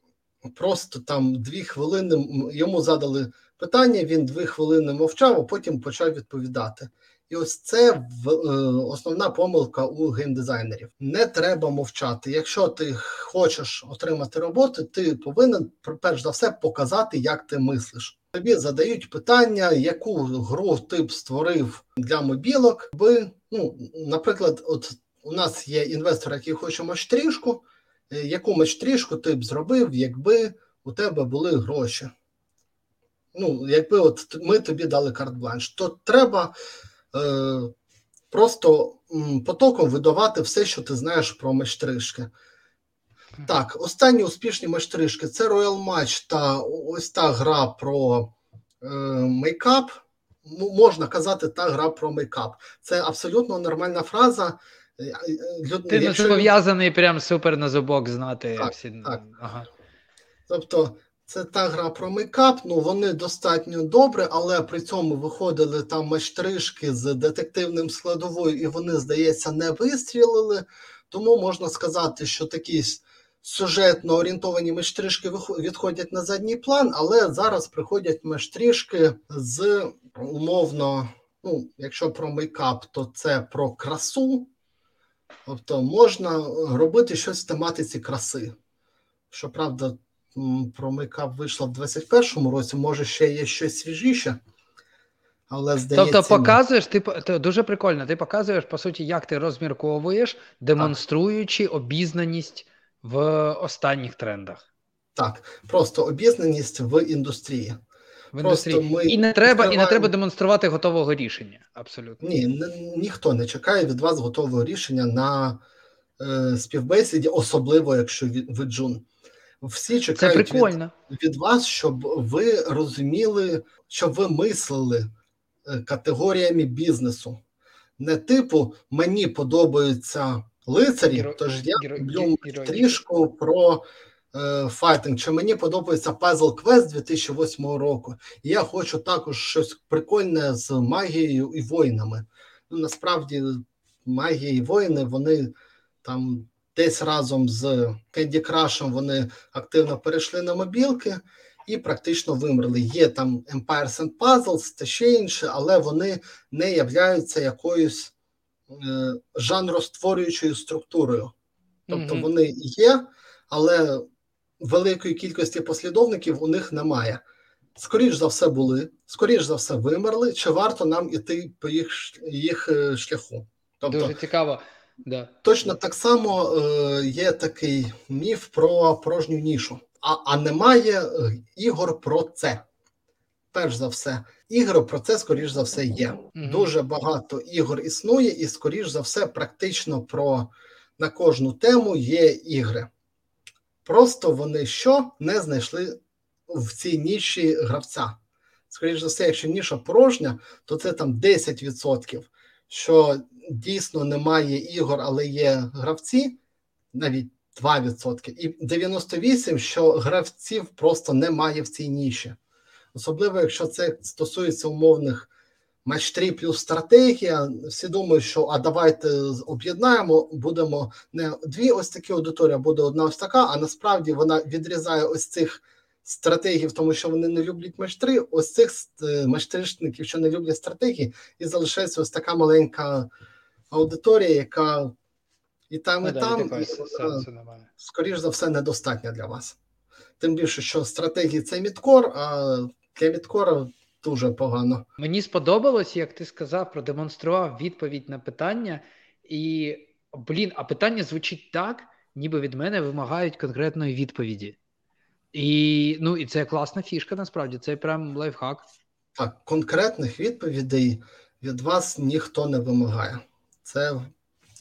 просто там 2 хвилини, йому задали питання, він 2 хвилини мовчав, а потім почав відповідати. І ось це основна помилка у геймдизайнерів. Не треба мовчати. Якщо ти хочеш отримати роботу, ти повинен, перш за все, показати, як ти мислиш. Тобі задають питання, яку гру ти б створив для мобілок. Наприклад, от у нас є інвестор, який хоче матч-трішку. Яку матч-трішку ти б зробив, якби у тебе були гроші? Якби от ми тобі дали карт-бланш, то треба просто потоком видавати все, що ти знаєш про матч-трішки. Так, останні успішні матч-трішки – це Royal Match та ось та гра про мейкап. Можна казати, та гра про мейкап. Це абсолютно нормальна фраза. Ти не зобов'язаний прям супер на зубок знати. Так, всі... так. Ага. Тобто, це та гра про мейкап, вони достатньо добре, але при цьому виходили там матч-трішки з детективним складовою, і вони, здається, не вистрілили. Тому можна сказати, що такі сюжетно орієнтовані матч-трішки відходять на задній план, але зараз приходять матч-трішки з умовно, ну, якщо про мейкап, то це про красу. Тобто можна робити щось в тематиці краси. Щоправда, про мейкап вийшло в 21-му році, може ще є щось свіжіше. Але, здається, тобто показуєш, ти дуже прикольно, ти показуєш, по суті, як ти розмірковуєш, демонструючи обізнаність в останніх трендах. Так, просто обізнаність в індустрії. В індустрії. І не треба демонструвати готового рішення, абсолютно. Ні, ніхто не чекає від вас готового рішення на співбесіді, особливо якщо ви джун. Всі чекають від вас, щоб ви розуміли, щоб ви мислили категоріями бізнесу. Не типу, мені подобаються лицарі, тож я люблю трішку про файтинг, чи мені подобається Puzzle Quest 2008 року, і я хочу також щось прикольне з магією і воїнами. Ну, насправді, магія і воїни, вони там десь разом з Candy Crush вони активно перейшли на мобілки і практично вимерли. Є там Empires and Puzzles та ще інше, але вони не являються якоюсь жанростворюючою структурою. Тобто вони є, але великої кількості послідовників у них немає. Скоріш за все були, скоріш за все вимерли, чи варто нам іти по їх шляху. Тобто, дуже цікаво. Да. Точно так само є такий міф про порожню нішу. А немає ігор про це. Перш за все, ігри про це, скоріш за все, є. Дуже багато ігор існує і, скоріш за все, практично на кожну тему є ігри. Просто вони не знайшли в цій ніші гравця. Скоріш за все, якщо ніша порожня, то це там 10%, що дійсно немає ігор, але є гравці, навіть 2%. І 98%, що гравців просто немає в цій ніші. Особливо, якщо це стосується умовних матч-3 плюс стратегія, всі думають, що давайте об'єднаємо, будемо не дві ось такі аудиторії, а буде одна ось така, а насправді вона відрізає ось цих стратегів, тому що вони не люблять матч-3, ось цих матч-3-шників, що не люблять стратегії, і залишається ось така маленька аудиторія, яка і там, і там, скоріш за все, недостатня для вас. Тим більше, що стратегії – це мідкор, а для мідкора дуже погано. Мені сподобалось, як ти сказав, продемонстрував відповідь на питання. І, а питання звучить так, ніби від мене вимагають конкретної відповіді. І, ну, і це класна фішка, насправді, це прям лайфхак. Так, конкретних відповідей від вас ніхто не вимагає. Це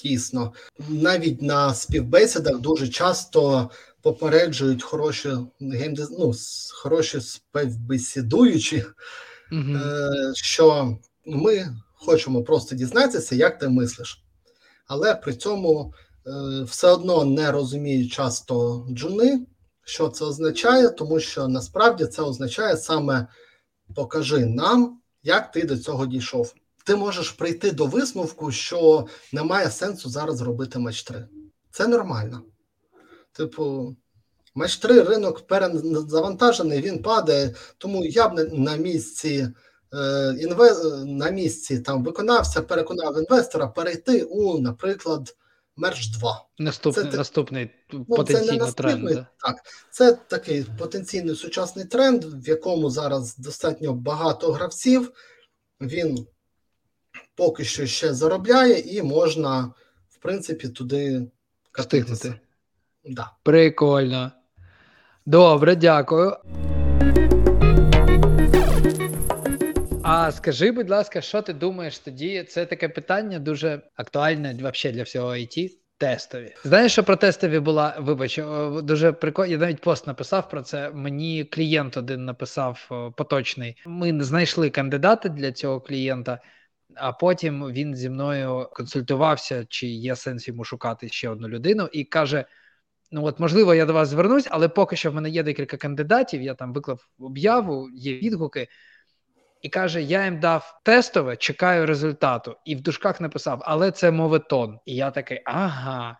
дійсно. Навіть на співбесідах дуже часто попереджують хороші співбесідуючі, що ми хочемо просто дізнатися, як ти мислиш. Але при цьому все одно не розуміють часто джуни, що це означає, тому що насправді це означає саме покажи нам, як ти до цього дійшов. Ти можеш прийти до висновку, що немає сенсу зараз робити матч-3. Це нормально. Типу, матч-3 ринок перезавантажений, він падає, тому я б на місці там виконавця, переконав інвестора перейти у, наприклад, мерч 2. Наступний потенційний тренд. Да? Так, це такий потенційний сучасний тренд, в якому зараз достатньо багато гравців. Він поки що ще заробляє і можна, в принципі, туди катитися. Да. Прикольно. Добре, дякую. А скажи, будь ласка, що ти думаєш тоді? Це таке питання дуже актуальне взагалі для всього IT. Тестові. Знаєш, що про тестові була? Вибач, дуже прикольно. Я навіть пост написав про це. Мені клієнт один написав поточний. Ми знайшли кандидата для цього клієнта, а потім він зі мною консультувався, чи є сенс йому шукати ще одну людину, і каже, ну от, можливо, я до вас звернусь, але поки що в мене є декілька кандидатів, я там виклав об'яву, є відгуки, і каже, я їм дав тестове, чекаю результату, і в дужках написав, але це моветон. І я такий, ага,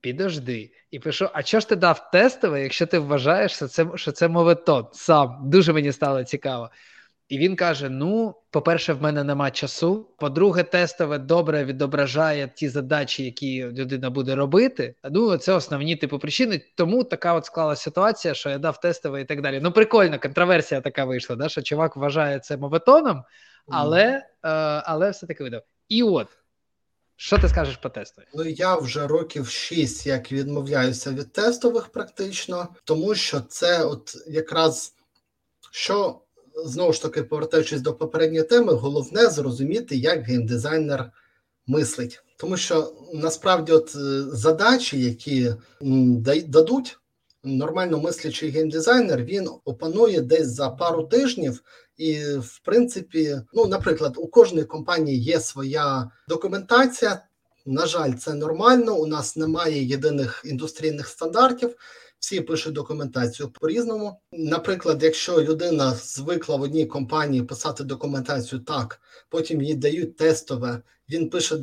підожди. І пишу, а чого ж ти дав тестове, якщо ти вважаєш, що це моветон? Сам, дуже мені стало цікаво. І він каже, ну, по-перше, в мене нема часу. По-друге, тестове добре відображає ті задачі, які людина буде робити. Ну, це основні типу причини. Тому така от склалася ситуація, що я дав тестове і так далі. Ну, прикольно, контроверсія така вийшла, да, що чувак вважає це моветоном, але все-таки видав. І от, що ти скажеш по тестові? Ну, я вже років 6, як відмовляюся від тестових практично, тому що це от якраз, що... Знову ж таки, повертаючись до попередньої теми, головне зрозуміти, як геймдизайнер мислить. Тому що, насправді, от задачі, які дадуть, нормально мислячий геймдизайнер, він опанує десь за пару тижнів. І, в принципі, ну, наприклад, у кожної компанії є своя документація. На жаль, це нормально, у нас немає єдиних індустрійних стандартів. Всі пишуть документацію по-різному. Наприклад, якщо людина звикла в одній компанії писати документацію так, потім їй дають тестове, він пише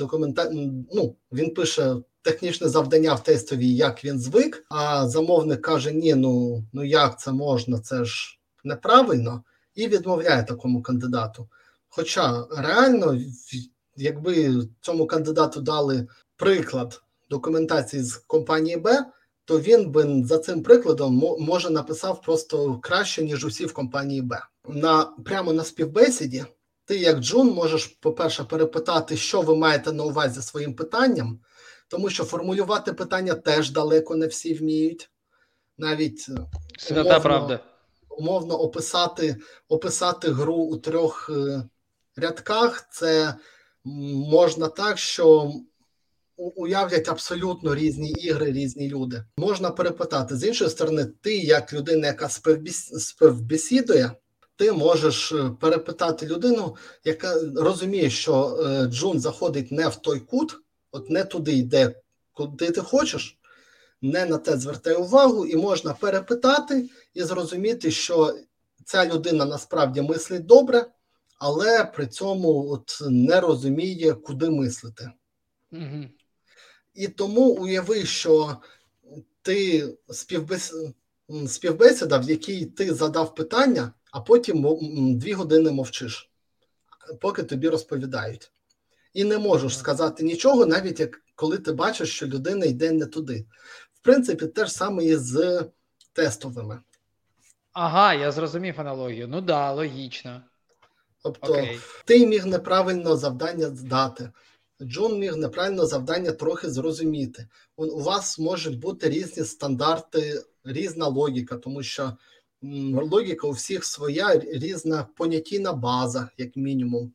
він пише технічне завдання в тестовій, як він звик, а замовник каже, ні, ну як це можна, це ж неправильно, і відмовляє такому кандидату. Хоча реально, якби цьому кандидату дали приклад документації з компанії Б, то він би за цим прикладом може написав просто краще, ніж усі в компанії Б. Прямо на співбесіді ти як джун можеш, по-перше, перепитати, що ви маєте на увазі своїм питанням, тому що формулювати питання теж далеко не всі вміють. Навіть умовно описати гру у 3 рядках, це можна так, що... уявлять абсолютно різні ігри, різні люди. Можна перепитати. З іншої сторони, ти, як людина, яка співбесідує, ти можеш перепитати людину, яка розуміє, що джун заходить не в той кут, от не туди йде, куди ти хочеш, не на те звертає увагу, і можна перепитати і зрозуміти, що ця людина насправді мислить добре, але при цьому от не розуміє, куди мислити. Угу. І тому уяви, що ти співбесіда, в якій ти задав питання, а потім 2 години мовчиш, поки тобі розповідають. І не можеш сказати нічого, навіть коли ти бачиш, що людина йде не туди. В принципі, те ж саме і з тестовими. Ага, я зрозумів аналогію. Ну да, логічно. Тобто ти міг неправильно завдання здати. Джун міг неправильно завдання трохи зрозуміти. У вас можуть бути різні стандарти, різна логіка, тому що логіка у всіх своя, різна понятійна база, як мінімум.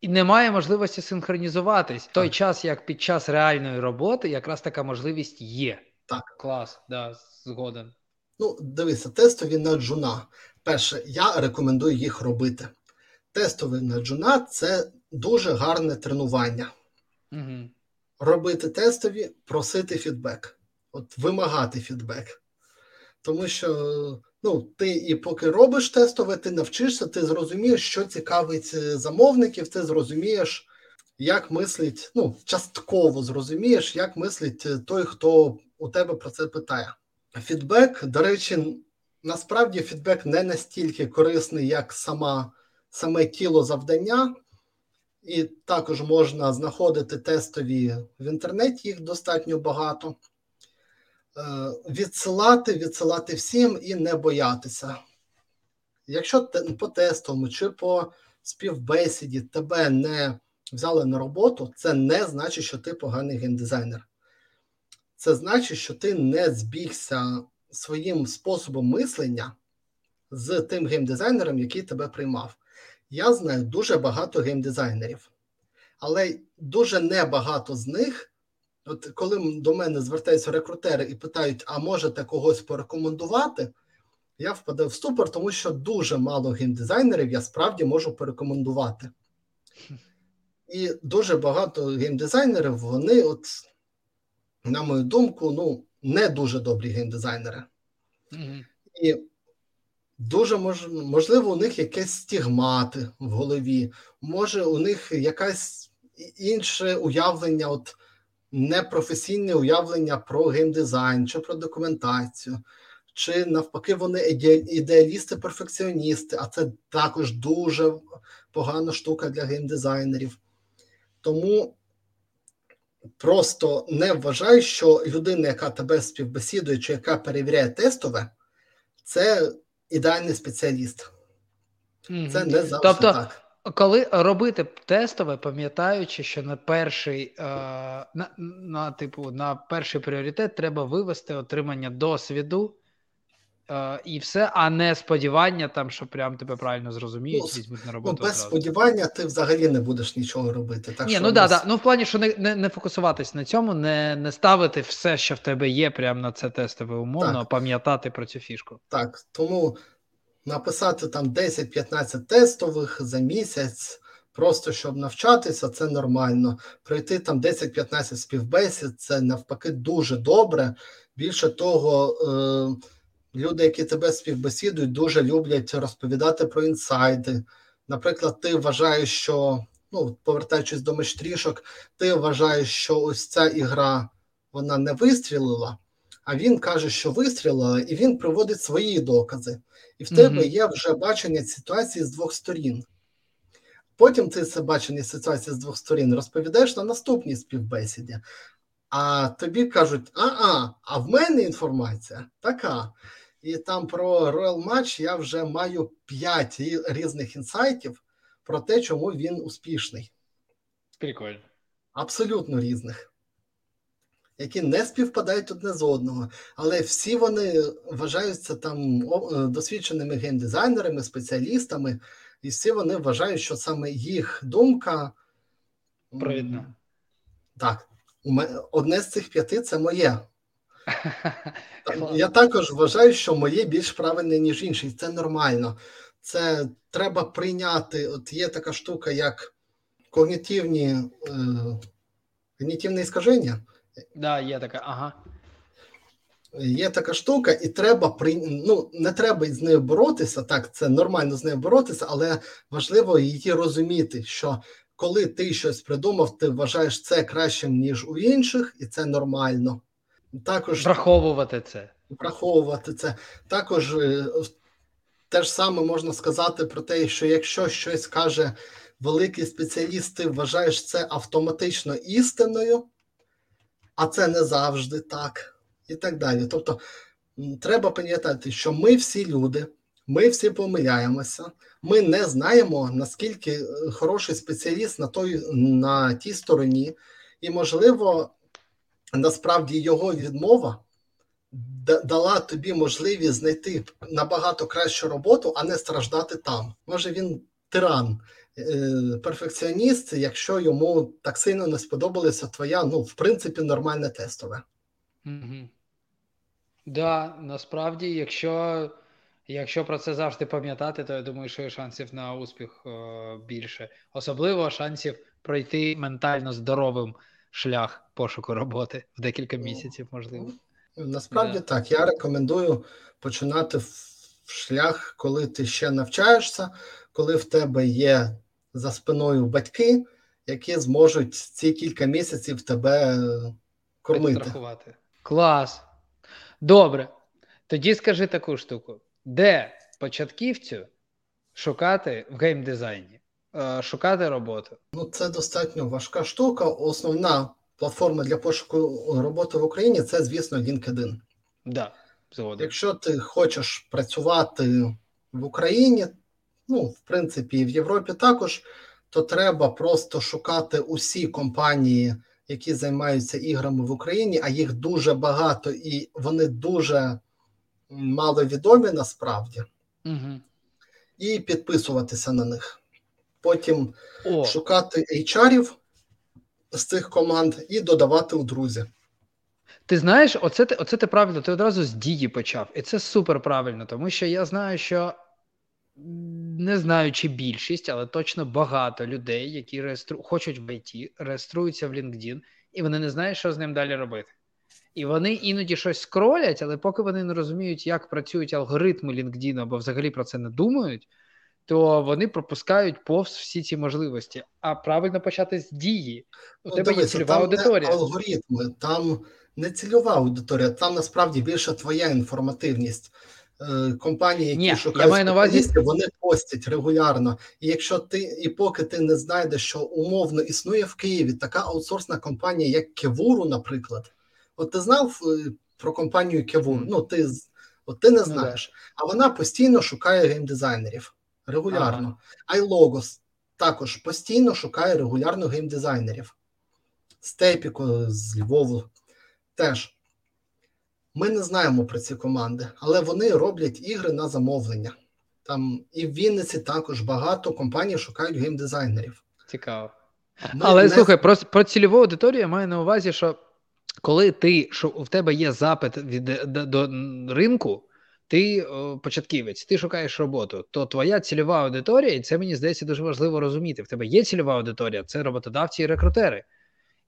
І немає можливості синхронізуватись. В той час, як під час реальної роботи, якраз така можливість є. Так. Клас, да, згоден. Ну, дивися, тестові на джуна. Перше, я рекомендую їх робити. Тестові на джуна – це... дуже гарне тренування. Угу. Робити тестові, просити фідбек. От вимагати фідбек. Тому що ти і поки робиш тестове, ти навчишся, ти зрозумієш, що цікавить замовників, ти зрозумієш, як мислить, частково зрозумієш, як мислить той, хто у тебе про це питає. Фідбек, до речі, насправді фідбек не настільки корисний, як саме тіло завдання. І також можна знаходити тестові в інтернеті, їх достатньо багато. Відсилати всім і не боятися. Якщо по тестовому чи по співбесіді тебе не взяли на роботу, це не значить, що ти поганий геймдизайнер. Це значить, що ти не збігся своїм способом мислення з тим геймдизайнером, який тебе приймав. Я знаю дуже багато геймдизайнерів, але дуже небагато з них, от коли до мене звертаються рекрутери і питають, а можете когось порекомендувати, я впадаю в ступор, тому що дуже мало геймдизайнерів я справді можу порекомендувати. І дуже багато геймдизайнерів, вони, от, на мою думку, не дуже добрі геймдизайнери. Mm-hmm. І дуже можливо у них якісь стігмати в голові, може у них якесь інше уявлення, от непрофесійне уявлення про геймдизайн, чи про документацію, чи навпаки вони ідеалісти-перфекціоністи, а це також дуже погана штука для геймдизайнерів. Тому просто не вважай, що людина, яка тебе співбесідує, чи яка перевіряє тестове, це ідеальний спеціаліст. Це не завжди так. Коли робити тестове, пам'ятаючи, що на перший пріоритет треба вивести отримання досвіду і все, а не сподівання, там, що прям тебе правильно зрозуміють, візьмуть на роботу. Без сподівання ти взагалі не будеш нічого робити. Так, в плані, що не фокусуватись на цьому, не ставити все, що в тебе є, прямо на це тестове умовно, а пам'ятати про цю фішку. Так, тому написати там 10-15 тестових за місяць, просто щоб навчатися, це нормально. Пройти там 10-15 співбесід, це навпаки дуже добре. Більше того, люди, які тебе співбесідують, дуже люблять розповідати про інсайди. Наприклад, ти вважаєш, що, повертаючись до мечтрішок, ти вважаєш, що ось ця ігра, вона не вистрілила, а він каже, що вистрілила, і він приводить свої докази. І в тебе є вже бачення ситуації з двох сторін. Потім ти це бачення ситуації з двох сторін розповідаєш на наступній співбесіді. А тобі кажуть, а в мене інформація така. І там про Royal Match я вже маю 5 різних інсайтів про те, чому він успішний. Прикольно. Абсолютно різних, які не співпадають одне з одного, але всі вони вважаються там досвідченими геймдизайнерами, спеціалістами, і всі вони вважають, що саме їх думка... Правильно. Так. Одне з цих 5 – це моє. Я також вважаю, що моє більш правильне, ніж інше, і це нормально. Це треба прийняти. От є така штука, як когнітивні іскаження. Да, є така, Є така штука, і треба не треба з нею боротися, так, це нормально з нею боротися, але важливо її розуміти, що коли ти щось придумав, ти вважаєш це кращим, ніж у інших, і це нормально. Також враховувати це. Також те ж саме можна сказати про те, що якщо щось каже великий спеціаліст, ти вважаєш це автоматично істиною, а це не завжди так, і так далі. Тобто, треба пам'ятати, що ми всі люди, ми всі помиляємося, ми не знаємо, наскільки хороший спеціаліст на тій стороні, і, можливо, насправді його відмова дала тобі можливість знайти набагато кращу роботу, а не страждати там. Може, він тиран, перфекціоніст, якщо йому так сильно не сподобалася твоя, в принципі, нормальне тестове. Угу. Да, насправді, якщо про це завжди пам'ятати, то я думаю, що шансів на успіх більше. Особливо шансів пройти ментально здоровим шлях пошуку роботи в декілька місяців, можливо. Насправді так. Я рекомендую починати шлях, коли ти ще навчаєшся, коли в тебе є за спиною батьки, які зможуть ці кілька місяців тебе кормити. Клас. Добре. Тоді скажи таку штуку. Де початківцю шукати в геймдизайні? Шукати роботу? Це достатньо важка штука. Основна платформа для пошуку роботи в Україні – це, звісно, LinkedIn. Да, згодом. Якщо ти хочеш працювати в Україні, в принципі, і в Європі також, то треба просто шукати усі компанії, які займаються іграми в Україні, а їх дуже багато, і вони дуже мало відомі насправді, і підписуватися на них. Потім шукати HR-ів з цих команд і додавати у друзі. Ти знаєш, оце ти правильно, ти одразу з дії почав, і це супер правильно, тому що я знаю, що не знаю, чи більшість, але точно багато людей, які хочуть в ІТ, реєструються в LinkedIn, і вони не знають, що з ним далі робити. І вони іноді щось скролять, але поки вони не розуміють, як працюють алгоритми LinkedIn, або взагалі про це не думають, то вони пропускають повз всі ці можливості. А правильно почати з дії. У тебе є цільова аудиторія. Алгоритми, там не цільова аудиторія, там насправді більше твоя інформативність. Компанії, які шукають спеціалістів, вони постять регулярно. І якщо ти, і поки ти не знайдеш, що умовно існує в Києві така аутсорсна компанія, як Кевуру, наприклад. От ти знав про компанію Кевуру? Ну, ти не знаєш. А вона постійно шукає геймдизайнерів. Регулярно. А й Logos також постійно шукає регулярно геймдизайнерів. Степіко з Львову теж. Ми не знаємо про ці команди, але вони роблять ігри на замовлення. Там і в Вінниці також багато компаній шукають геймдизайнерів. Цікаво. Слухай, про цільову аудиторію я маю на увазі, що коли в тебе є запит до ринку, ти початківець, ти шукаєш роботу, то твоя цільова аудиторія, і це, мені здається, дуже важливо розуміти, в тебе є цільова аудиторія, це роботодавці і рекрутери.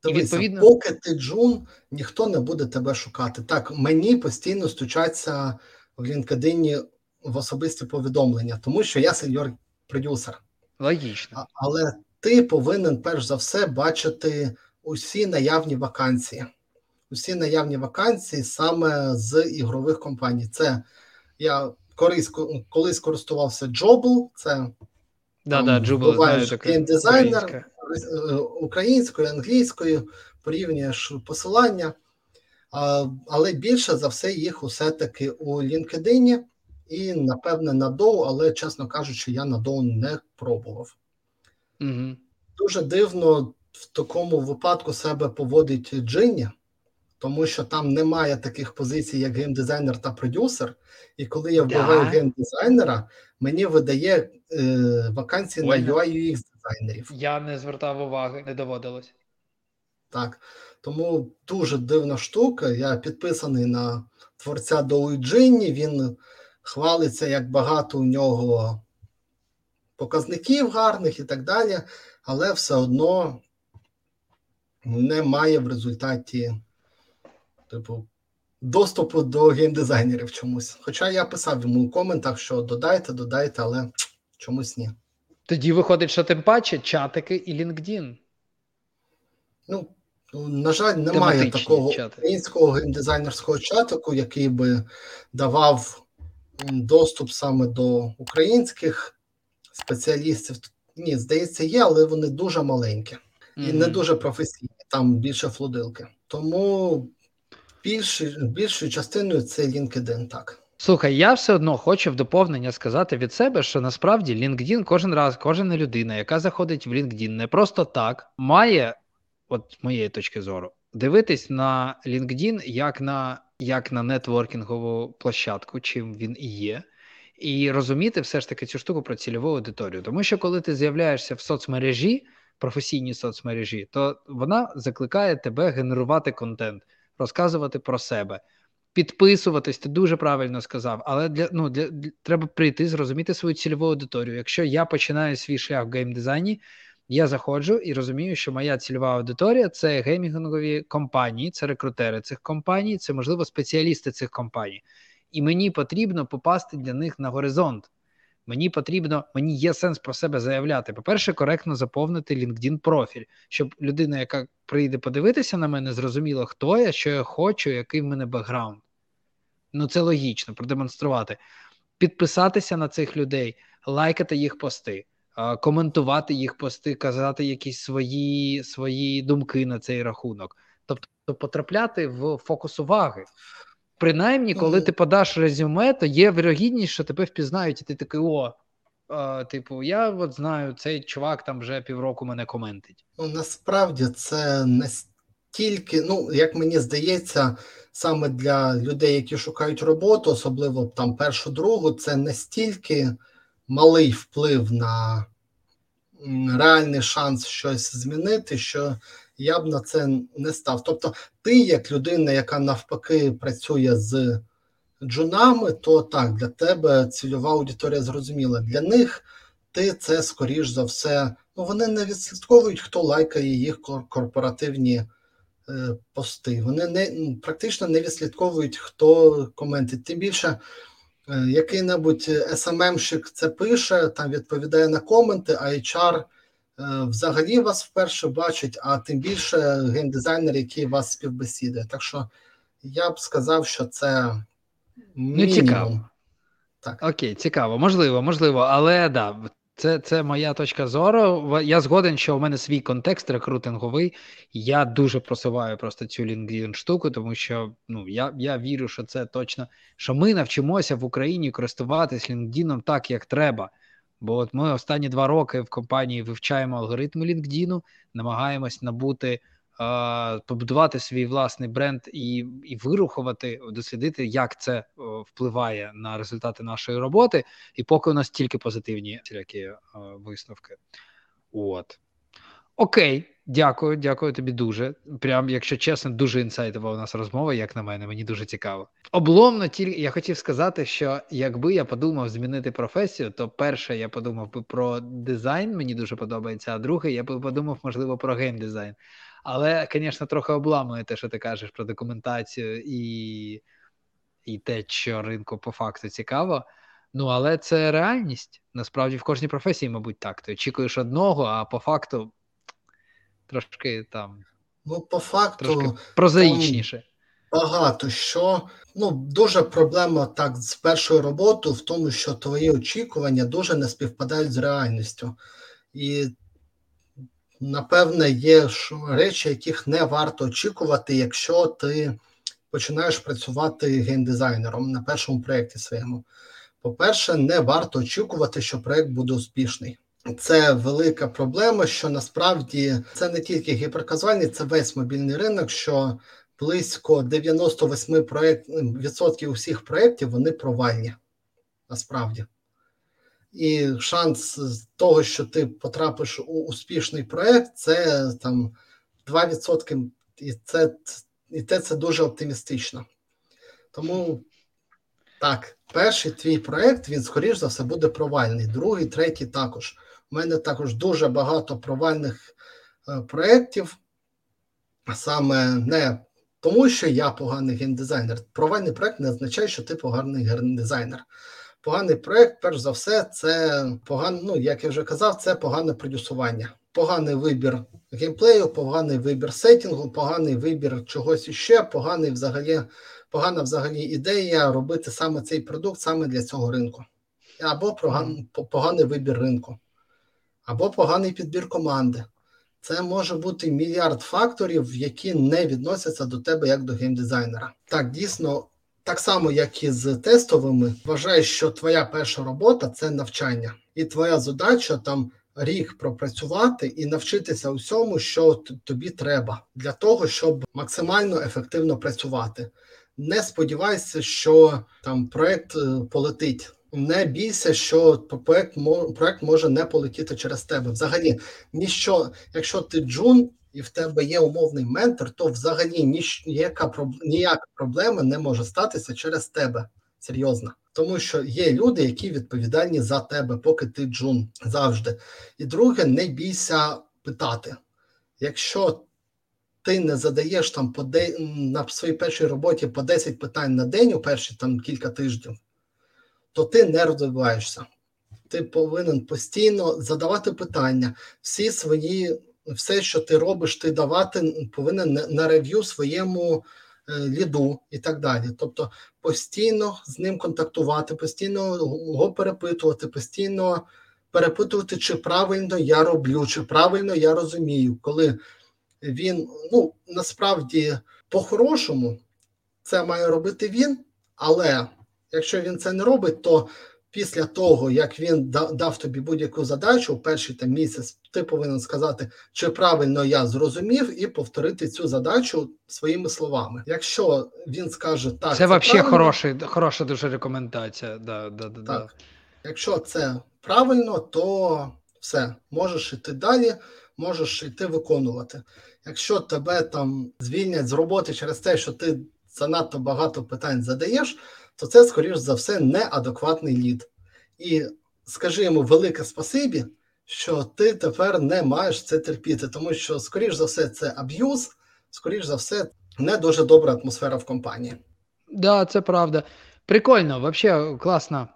Дивися, поки ти джун, ніхто не буде тебе шукати. Так, мені постійно стучаться в LinkedIn в особисті повідомлення, тому що я сеньор-продюсер. Логічно. Але ти повинен, перш за все, бачити усі наявні вакансії. Усі наявні вакансії саме з ігрових компаній. Це я колись користувався Джобл, це геймдизайнер, українською, англійською, порівнюєш посилання, але більше за все їх усе-таки у LinkedIn і, напевне, на Доу, але, чесно кажучи, я на Доу не пробував. Угу. Дуже дивно в такому випадку себе поводить Джинні, тому що там немає таких позицій, як геймдизайнер та продюсер, і коли я вбиваю геймдизайнера, мені видає вакансії на UI UX дизайнерів. Я не звертав уваги, не доводилось. Так, тому дуже дивна штука. Я підписаний на творця Доу Джинні, він хвалиться, як багато у нього показників гарних і так далі, але все одно немає в результаті доступу до геймдизайнерів чомусь. Хоча я писав йому у коментах, що додайте, але чомусь ні. Тоді виходить, що тим паче чатики і LinkedIn. Ну, на жаль, немає такого українського геймдизайнерського чатику, який би давав доступ саме до українських спеціалістів. Ні, здається, є, але вони дуже маленькі. І не дуже професійні, там більше флудилки. Тому більшою частиною це LinkedIn, так. Слухай, я все одно хочу в доповнення сказати від себе, що насправді LinkedIn кожен раз, кожна людина, яка заходить в LinkedIn, не просто так, має, от моєї точки зору, дивитись на LinkedIn як на нетворкінгову площадку, чим він і є, і розуміти все ж таки цю штуку про цільову аудиторію. Тому що коли ти з'являєшся в соцмережі, професійній соцмережі, то вона закликає тебе генерувати контент, розказувати про себе, підписуватись, ти дуже правильно сказав, але треба прийти, зрозуміти свою цільову аудиторію. Якщо я починаю свій шлях в геймдизайні, я заходжу і розумію, що моя цільова аудиторія – це геймінгові компанії, це рекрутери цих компаній, це, можливо, спеціалісти цих компаній. І мені потрібно попасти для них на горизонт. Мені є сенс про себе заявляти. По-перше, коректно заповнити LinkedIn профіль, щоб людина, яка прийде подивитися на мене, зрозуміла, хто я, що я хочу, який в мене бекграунд. Це логічно, продемонструвати. Підписатися на цих людей, лайкати їх пости, коментувати їх пости, казати якісь свої думки на цей рахунок. Тобто потрапляти в фокус уваги. Принаймні, коли ти подаш резюме, то є вірогідність, що тебе впізнають, і ти такий, я от знаю, цей чувак там вже півроку мене коментить. Насправді це настільки, як мені здається, саме для людей, які шукають роботу, особливо там першу-другу, це настільки малий вплив на реальний шанс щось змінити, що я б на це не став. Тобто ти, як людина, яка навпаки працює з джунами, то так, для тебе цільова аудиторія зрозуміла. Для них ти це, скоріш за все, вони не відслідковують, хто лайкає їх корпоративні пости. Вони практично не відслідковують, хто коментить. Тим більше, який-небудь SMM-щик це пише, там відповідає на коменти, а HR взагалі вас вперше бачать, а тим більше геймдизайнер, який вас співбесідує. Так що я б сказав, що це мінімум. Ну, цікаво. Так. Окей, цікаво. Можливо, але да, це моя точка зору. Я згоден, що у мене свій контекст рекрутинговий. Я дуже просуваю просто цю LinkedIn штуку, тому що ну, я вірю, що це точно, що ми навчимося в Україні користуватись LinkedIn так, як треба. Бо от ми останні 2 роки в компанії вивчаємо алгоритми LinkedIn, намагаємось набути, побудувати свій власний бренд і вирухувати, дослідити, як це впливає на результати нашої роботи. І поки у нас тільки позитивні висновки. От. Окей, дякую тобі дуже. Прям, якщо чесно, дуже інсайтова у нас розмова, як на мене, мені дуже цікаво. Обломно тільки, я хотів сказати, що якби я подумав змінити професію, то перше, я подумав би про дизайн, мені дуже подобається, а друге, я би подумав, можливо, про геймдизайн. Але, звісно, трохи обламує те, що ти кажеш про документацію і те, що ринку по факту цікаво. Ну, але це реальність. Насправді, в кожній професії, мабуть, так. Ти очікуєш одного, а по факту трошки там... Ну, по факту... Трошки прозаїчніше. Багато що. Ну, дуже проблема так з першою роботою в тому, що твої очікування дуже не співпадають з реальністю. І, напевне, є речі, яких не варто очікувати, якщо ти починаєш працювати геймдизайнером на першому проєкті своєму. По-перше, не варто очікувати, що проєкт буде успішний. Це велика проблема, що насправді це не тільки гіперказуальний, це весь мобільний ринок, що близько 98% усіх проєктів, вони провальні, насправді. І шанс того, що ти потрапиш у успішний проєкт, це там 2%, і це дуже оптимістично. Тому... Так, перший твій проєкт, він, скоріш за все, буде провальний. Другий, третій також. У мене також дуже багато провальних проєктів. Саме не тому, що я поганий геймдизайнер. Провальний проєкт не означає, що ти поганий геймдизайнер. Поганий проєкт, перш за все, це погане, ну, як я вже казав, це погане продюсування. Поганий вибір геймплею, поганий вибір сеттінгу, поганий вибір чогось іще, погана взагалі ідея робити саме цей продукт саме для цього ринку. Або поганий вибір ринку, або поганий підбір команди. Це може бути мільярд факторів, які не відносяться до тебе як до геймдизайнера. Так, дійсно, так само, як і з тестовими, вважаю, що твоя перша робота – це навчання. І твоя задача там рік пропрацювати і навчитися усьому, що тобі треба, для того, щоб максимально ефективно працювати. Не сподівайся, що там проєкт полетить. Не бійся, що проєкт може не полетіти через тебе. Взагалі, ніщо, якщо ти джун і в тебе є умовний ментор, то взагалі ніяка проблема не може статися через тебе. Серйозно. Тому що є люди, які відповідальні за тебе, поки ти джун завжди. І друге, не бійся питати. Якщо ти не задаєш там на своїй першій роботі по 10 питань на день у перші там кілька тижнів, то ти не розвиваєшся. Ти повинен постійно задавати питання. Все, що ти робиш, ти давати повинен на рев'ю своєму ліду і так далі. Тобто постійно з ним контактувати, постійно його перепитувати, постійно перепитувати, чи правильно я роблю, чи правильно я розумію, коли він, ну, насправді, по-хорошому це має робити він, але якщо він це не робить, то після того, як він дав тобі будь-яку задачу, перший там місяць, ти повинен сказати, чи правильно я зрозумів, і повторити цю задачу своїми словами. Якщо він скаже так, це вообще хороша дуже рекомендація. Да. Якщо це правильно, то все, можеш йти далі. Можеш йти виконувати. Якщо тебе там звільнять з роботи через те, що ти занадто багато питань задаєш, то це, скоріш за все, неадекватний лід. І скажи йому велике спасибі, що ти тепер не маєш це терпіти, тому що, скоріш за все, це аб'юз, скоріш за все, не дуже добра атмосфера в компанії. Да, це правда. Прикольно, взагалі класно.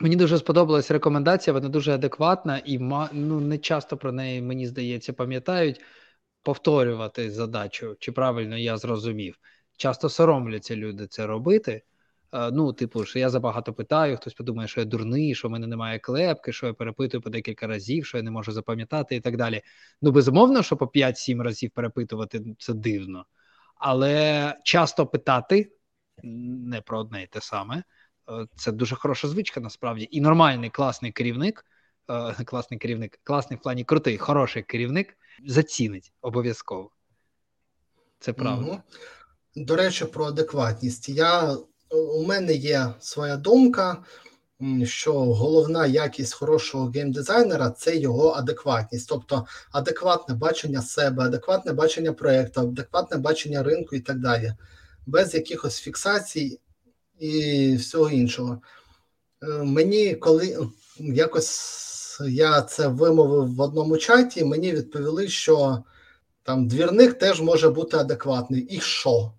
Мені дуже сподобалась рекомендація, вона дуже адекватна і не часто про неї, мені здається, пам'ятають. Повторювати задачу, чи правильно я зрозумів. Часто соромляться люди це робити. Ну, типу, що я забагато питаю, хтось подумає, що я дурний, що в мене немає клепки, що я перепитую по декілька разів, що я не можу запам'ятати і так далі. Ну, безумовно, що по 5-7 разів перепитувати – це дивно. Але часто питати не про одне і те саме. Це дуже хороша звичка, насправді. І нормальний, класний керівник, класний в плані крутий, хороший керівник зацінить обов'язково. Це правда. Угу. До речі, про адекватність. У мене є своя думка, що головна якість хорошого геймдизайнера – це його адекватність. Тобто адекватне бачення себе, адекватне бачення проєкту, адекватне бачення ринку і так далі. Без якихось фіксацій і всього іншого. Мені коли якось я це вимовив в одному чаті, мені відповіли, що там двірник теж може бути адекватний. І що?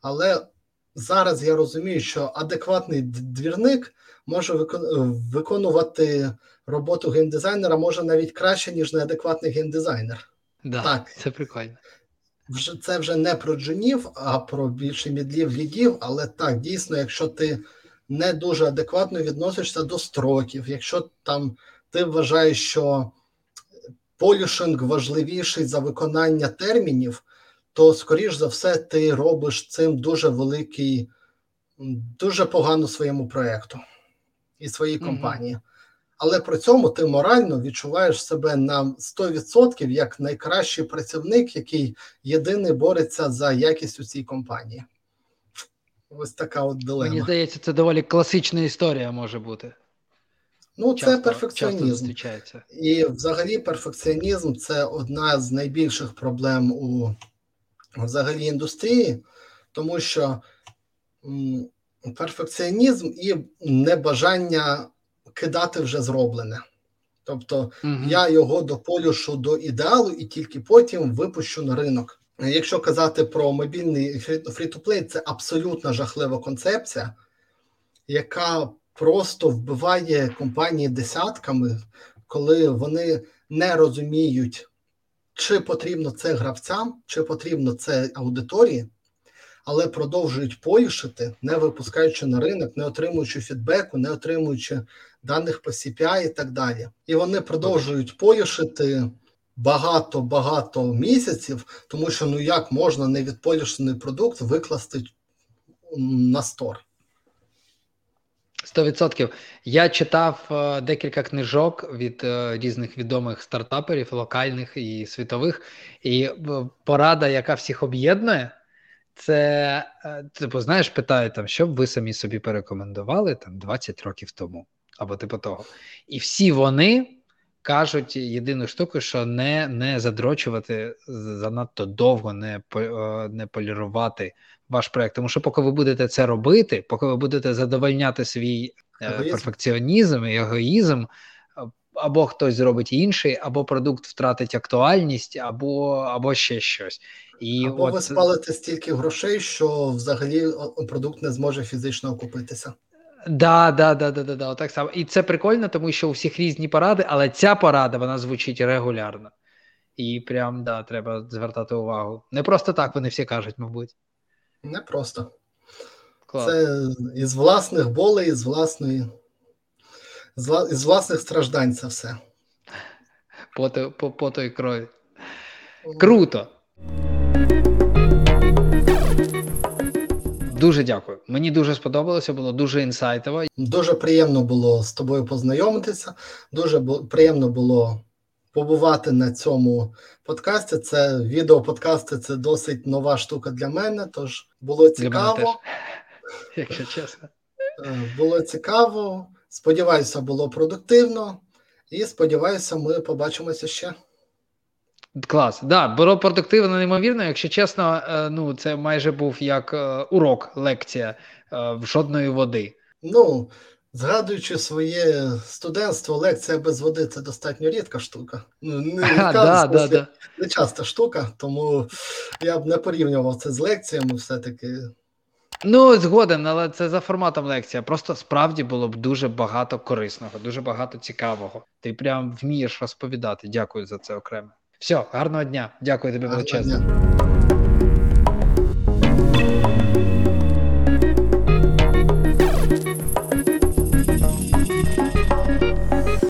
Але зараз я розумію, що адекватний двірник може виконувати роботу геймдизайнера, може навіть краще, ніж неадекватний геймдизайнер. Да, так, це прикольно. Це вже не про джунів, а про більше мідлів, лідів, але так, дійсно, якщо ти не дуже адекватно відносишся до строків, якщо там ти вважаєш, що полішинг важливіший за виконання термінів, то, скоріш за все, ти робиш цим дуже великий, дуже погано своєму проєкту і своїй компанії. Але при цьому ти морально відчуваєш себе на 100% як найкращий працівник, який єдиний бореться за якість у цій компанії. Ось така от дилема. Мені здається, це доволі класична історія може бути. Ну, часто, це перфекціонізм. І взагалі перфекціонізм – це одна з найбільших проблем у взагалі індустрії, тому що перфекціонізм і небажання кидати вже зроблене. Тобто я його дополюшу до ідеалу і тільки потім випущу на ринок. Якщо казати про мобільний фрі-то-плей, це абсолютно жахлива концепція, яка просто вбиває компанії десятками, коли вони не розуміють, чи потрібно це гравцям, чи потрібно це аудиторії, але продовжують полішити, не випускаючи на ринок, не отримуючи фідбеку, не отримуючи даних по CPI і так далі. І вони продовжують полішити багато-багато місяців, тому що, ну як можна невідполішений продукт викласти на стор? 100%. Я читав декілька книжок від різних відомих стартаперів, локальних і світових, і порада, яка всіх об'єднує, це, типу, знаєш, питають там, що б ви самі собі порекомендували там 20 років тому, або типу того. І всі вони кажуть єдину штуку, що не задрочувати занадто довго, не полірувати ваш проект. Тому що поки ви будете це робити, поки ви будете задовольняти свій перфекціонізм і егоїзм, або хтось зробить інший, або продукт втратить актуальність, або ще щось. Або ви спалите стільки грошей, що взагалі продукт не зможе фізично окупитися. Да, так само. І це прикольно, тому що у всіх різні поради, але ця порада, вона звучить регулярно. І прям, да, треба звертати увагу. Не просто так вони всі кажуть, мабуть. Не просто. Клас. Це із власних болей, із власних страждань це все. Поту і крові. Круто. Дуже дякую. Мені дуже сподобалося, було дуже інсайтово. Дуже приємно було з тобою познайомитися. Дуже приємно було побувати на цьому подкасті. Це відеоподкасти, це досить нова штука для мене, тож було цікаво. Якщо чесно. Було цікаво. Сподіваюся, було продуктивно. І сподіваюся, ми побачимося ще. Клас, да, було продуктивно, неймовірно, якщо чесно, ну це майже був як урок, лекція жодної води. Ну, згадуючи своє студентство, лекція без води – це достатньо рідка штука. Не часта штука, тому я б не порівнював це з лекціями все-таки. Ну, згоден, але це за форматом лекція. Просто справді було б дуже багато корисного, дуже багато цікавого. Ти прям вмієш розповідати. Дякую за це окремо. Все, гарного дня. Дякую тобі величезно.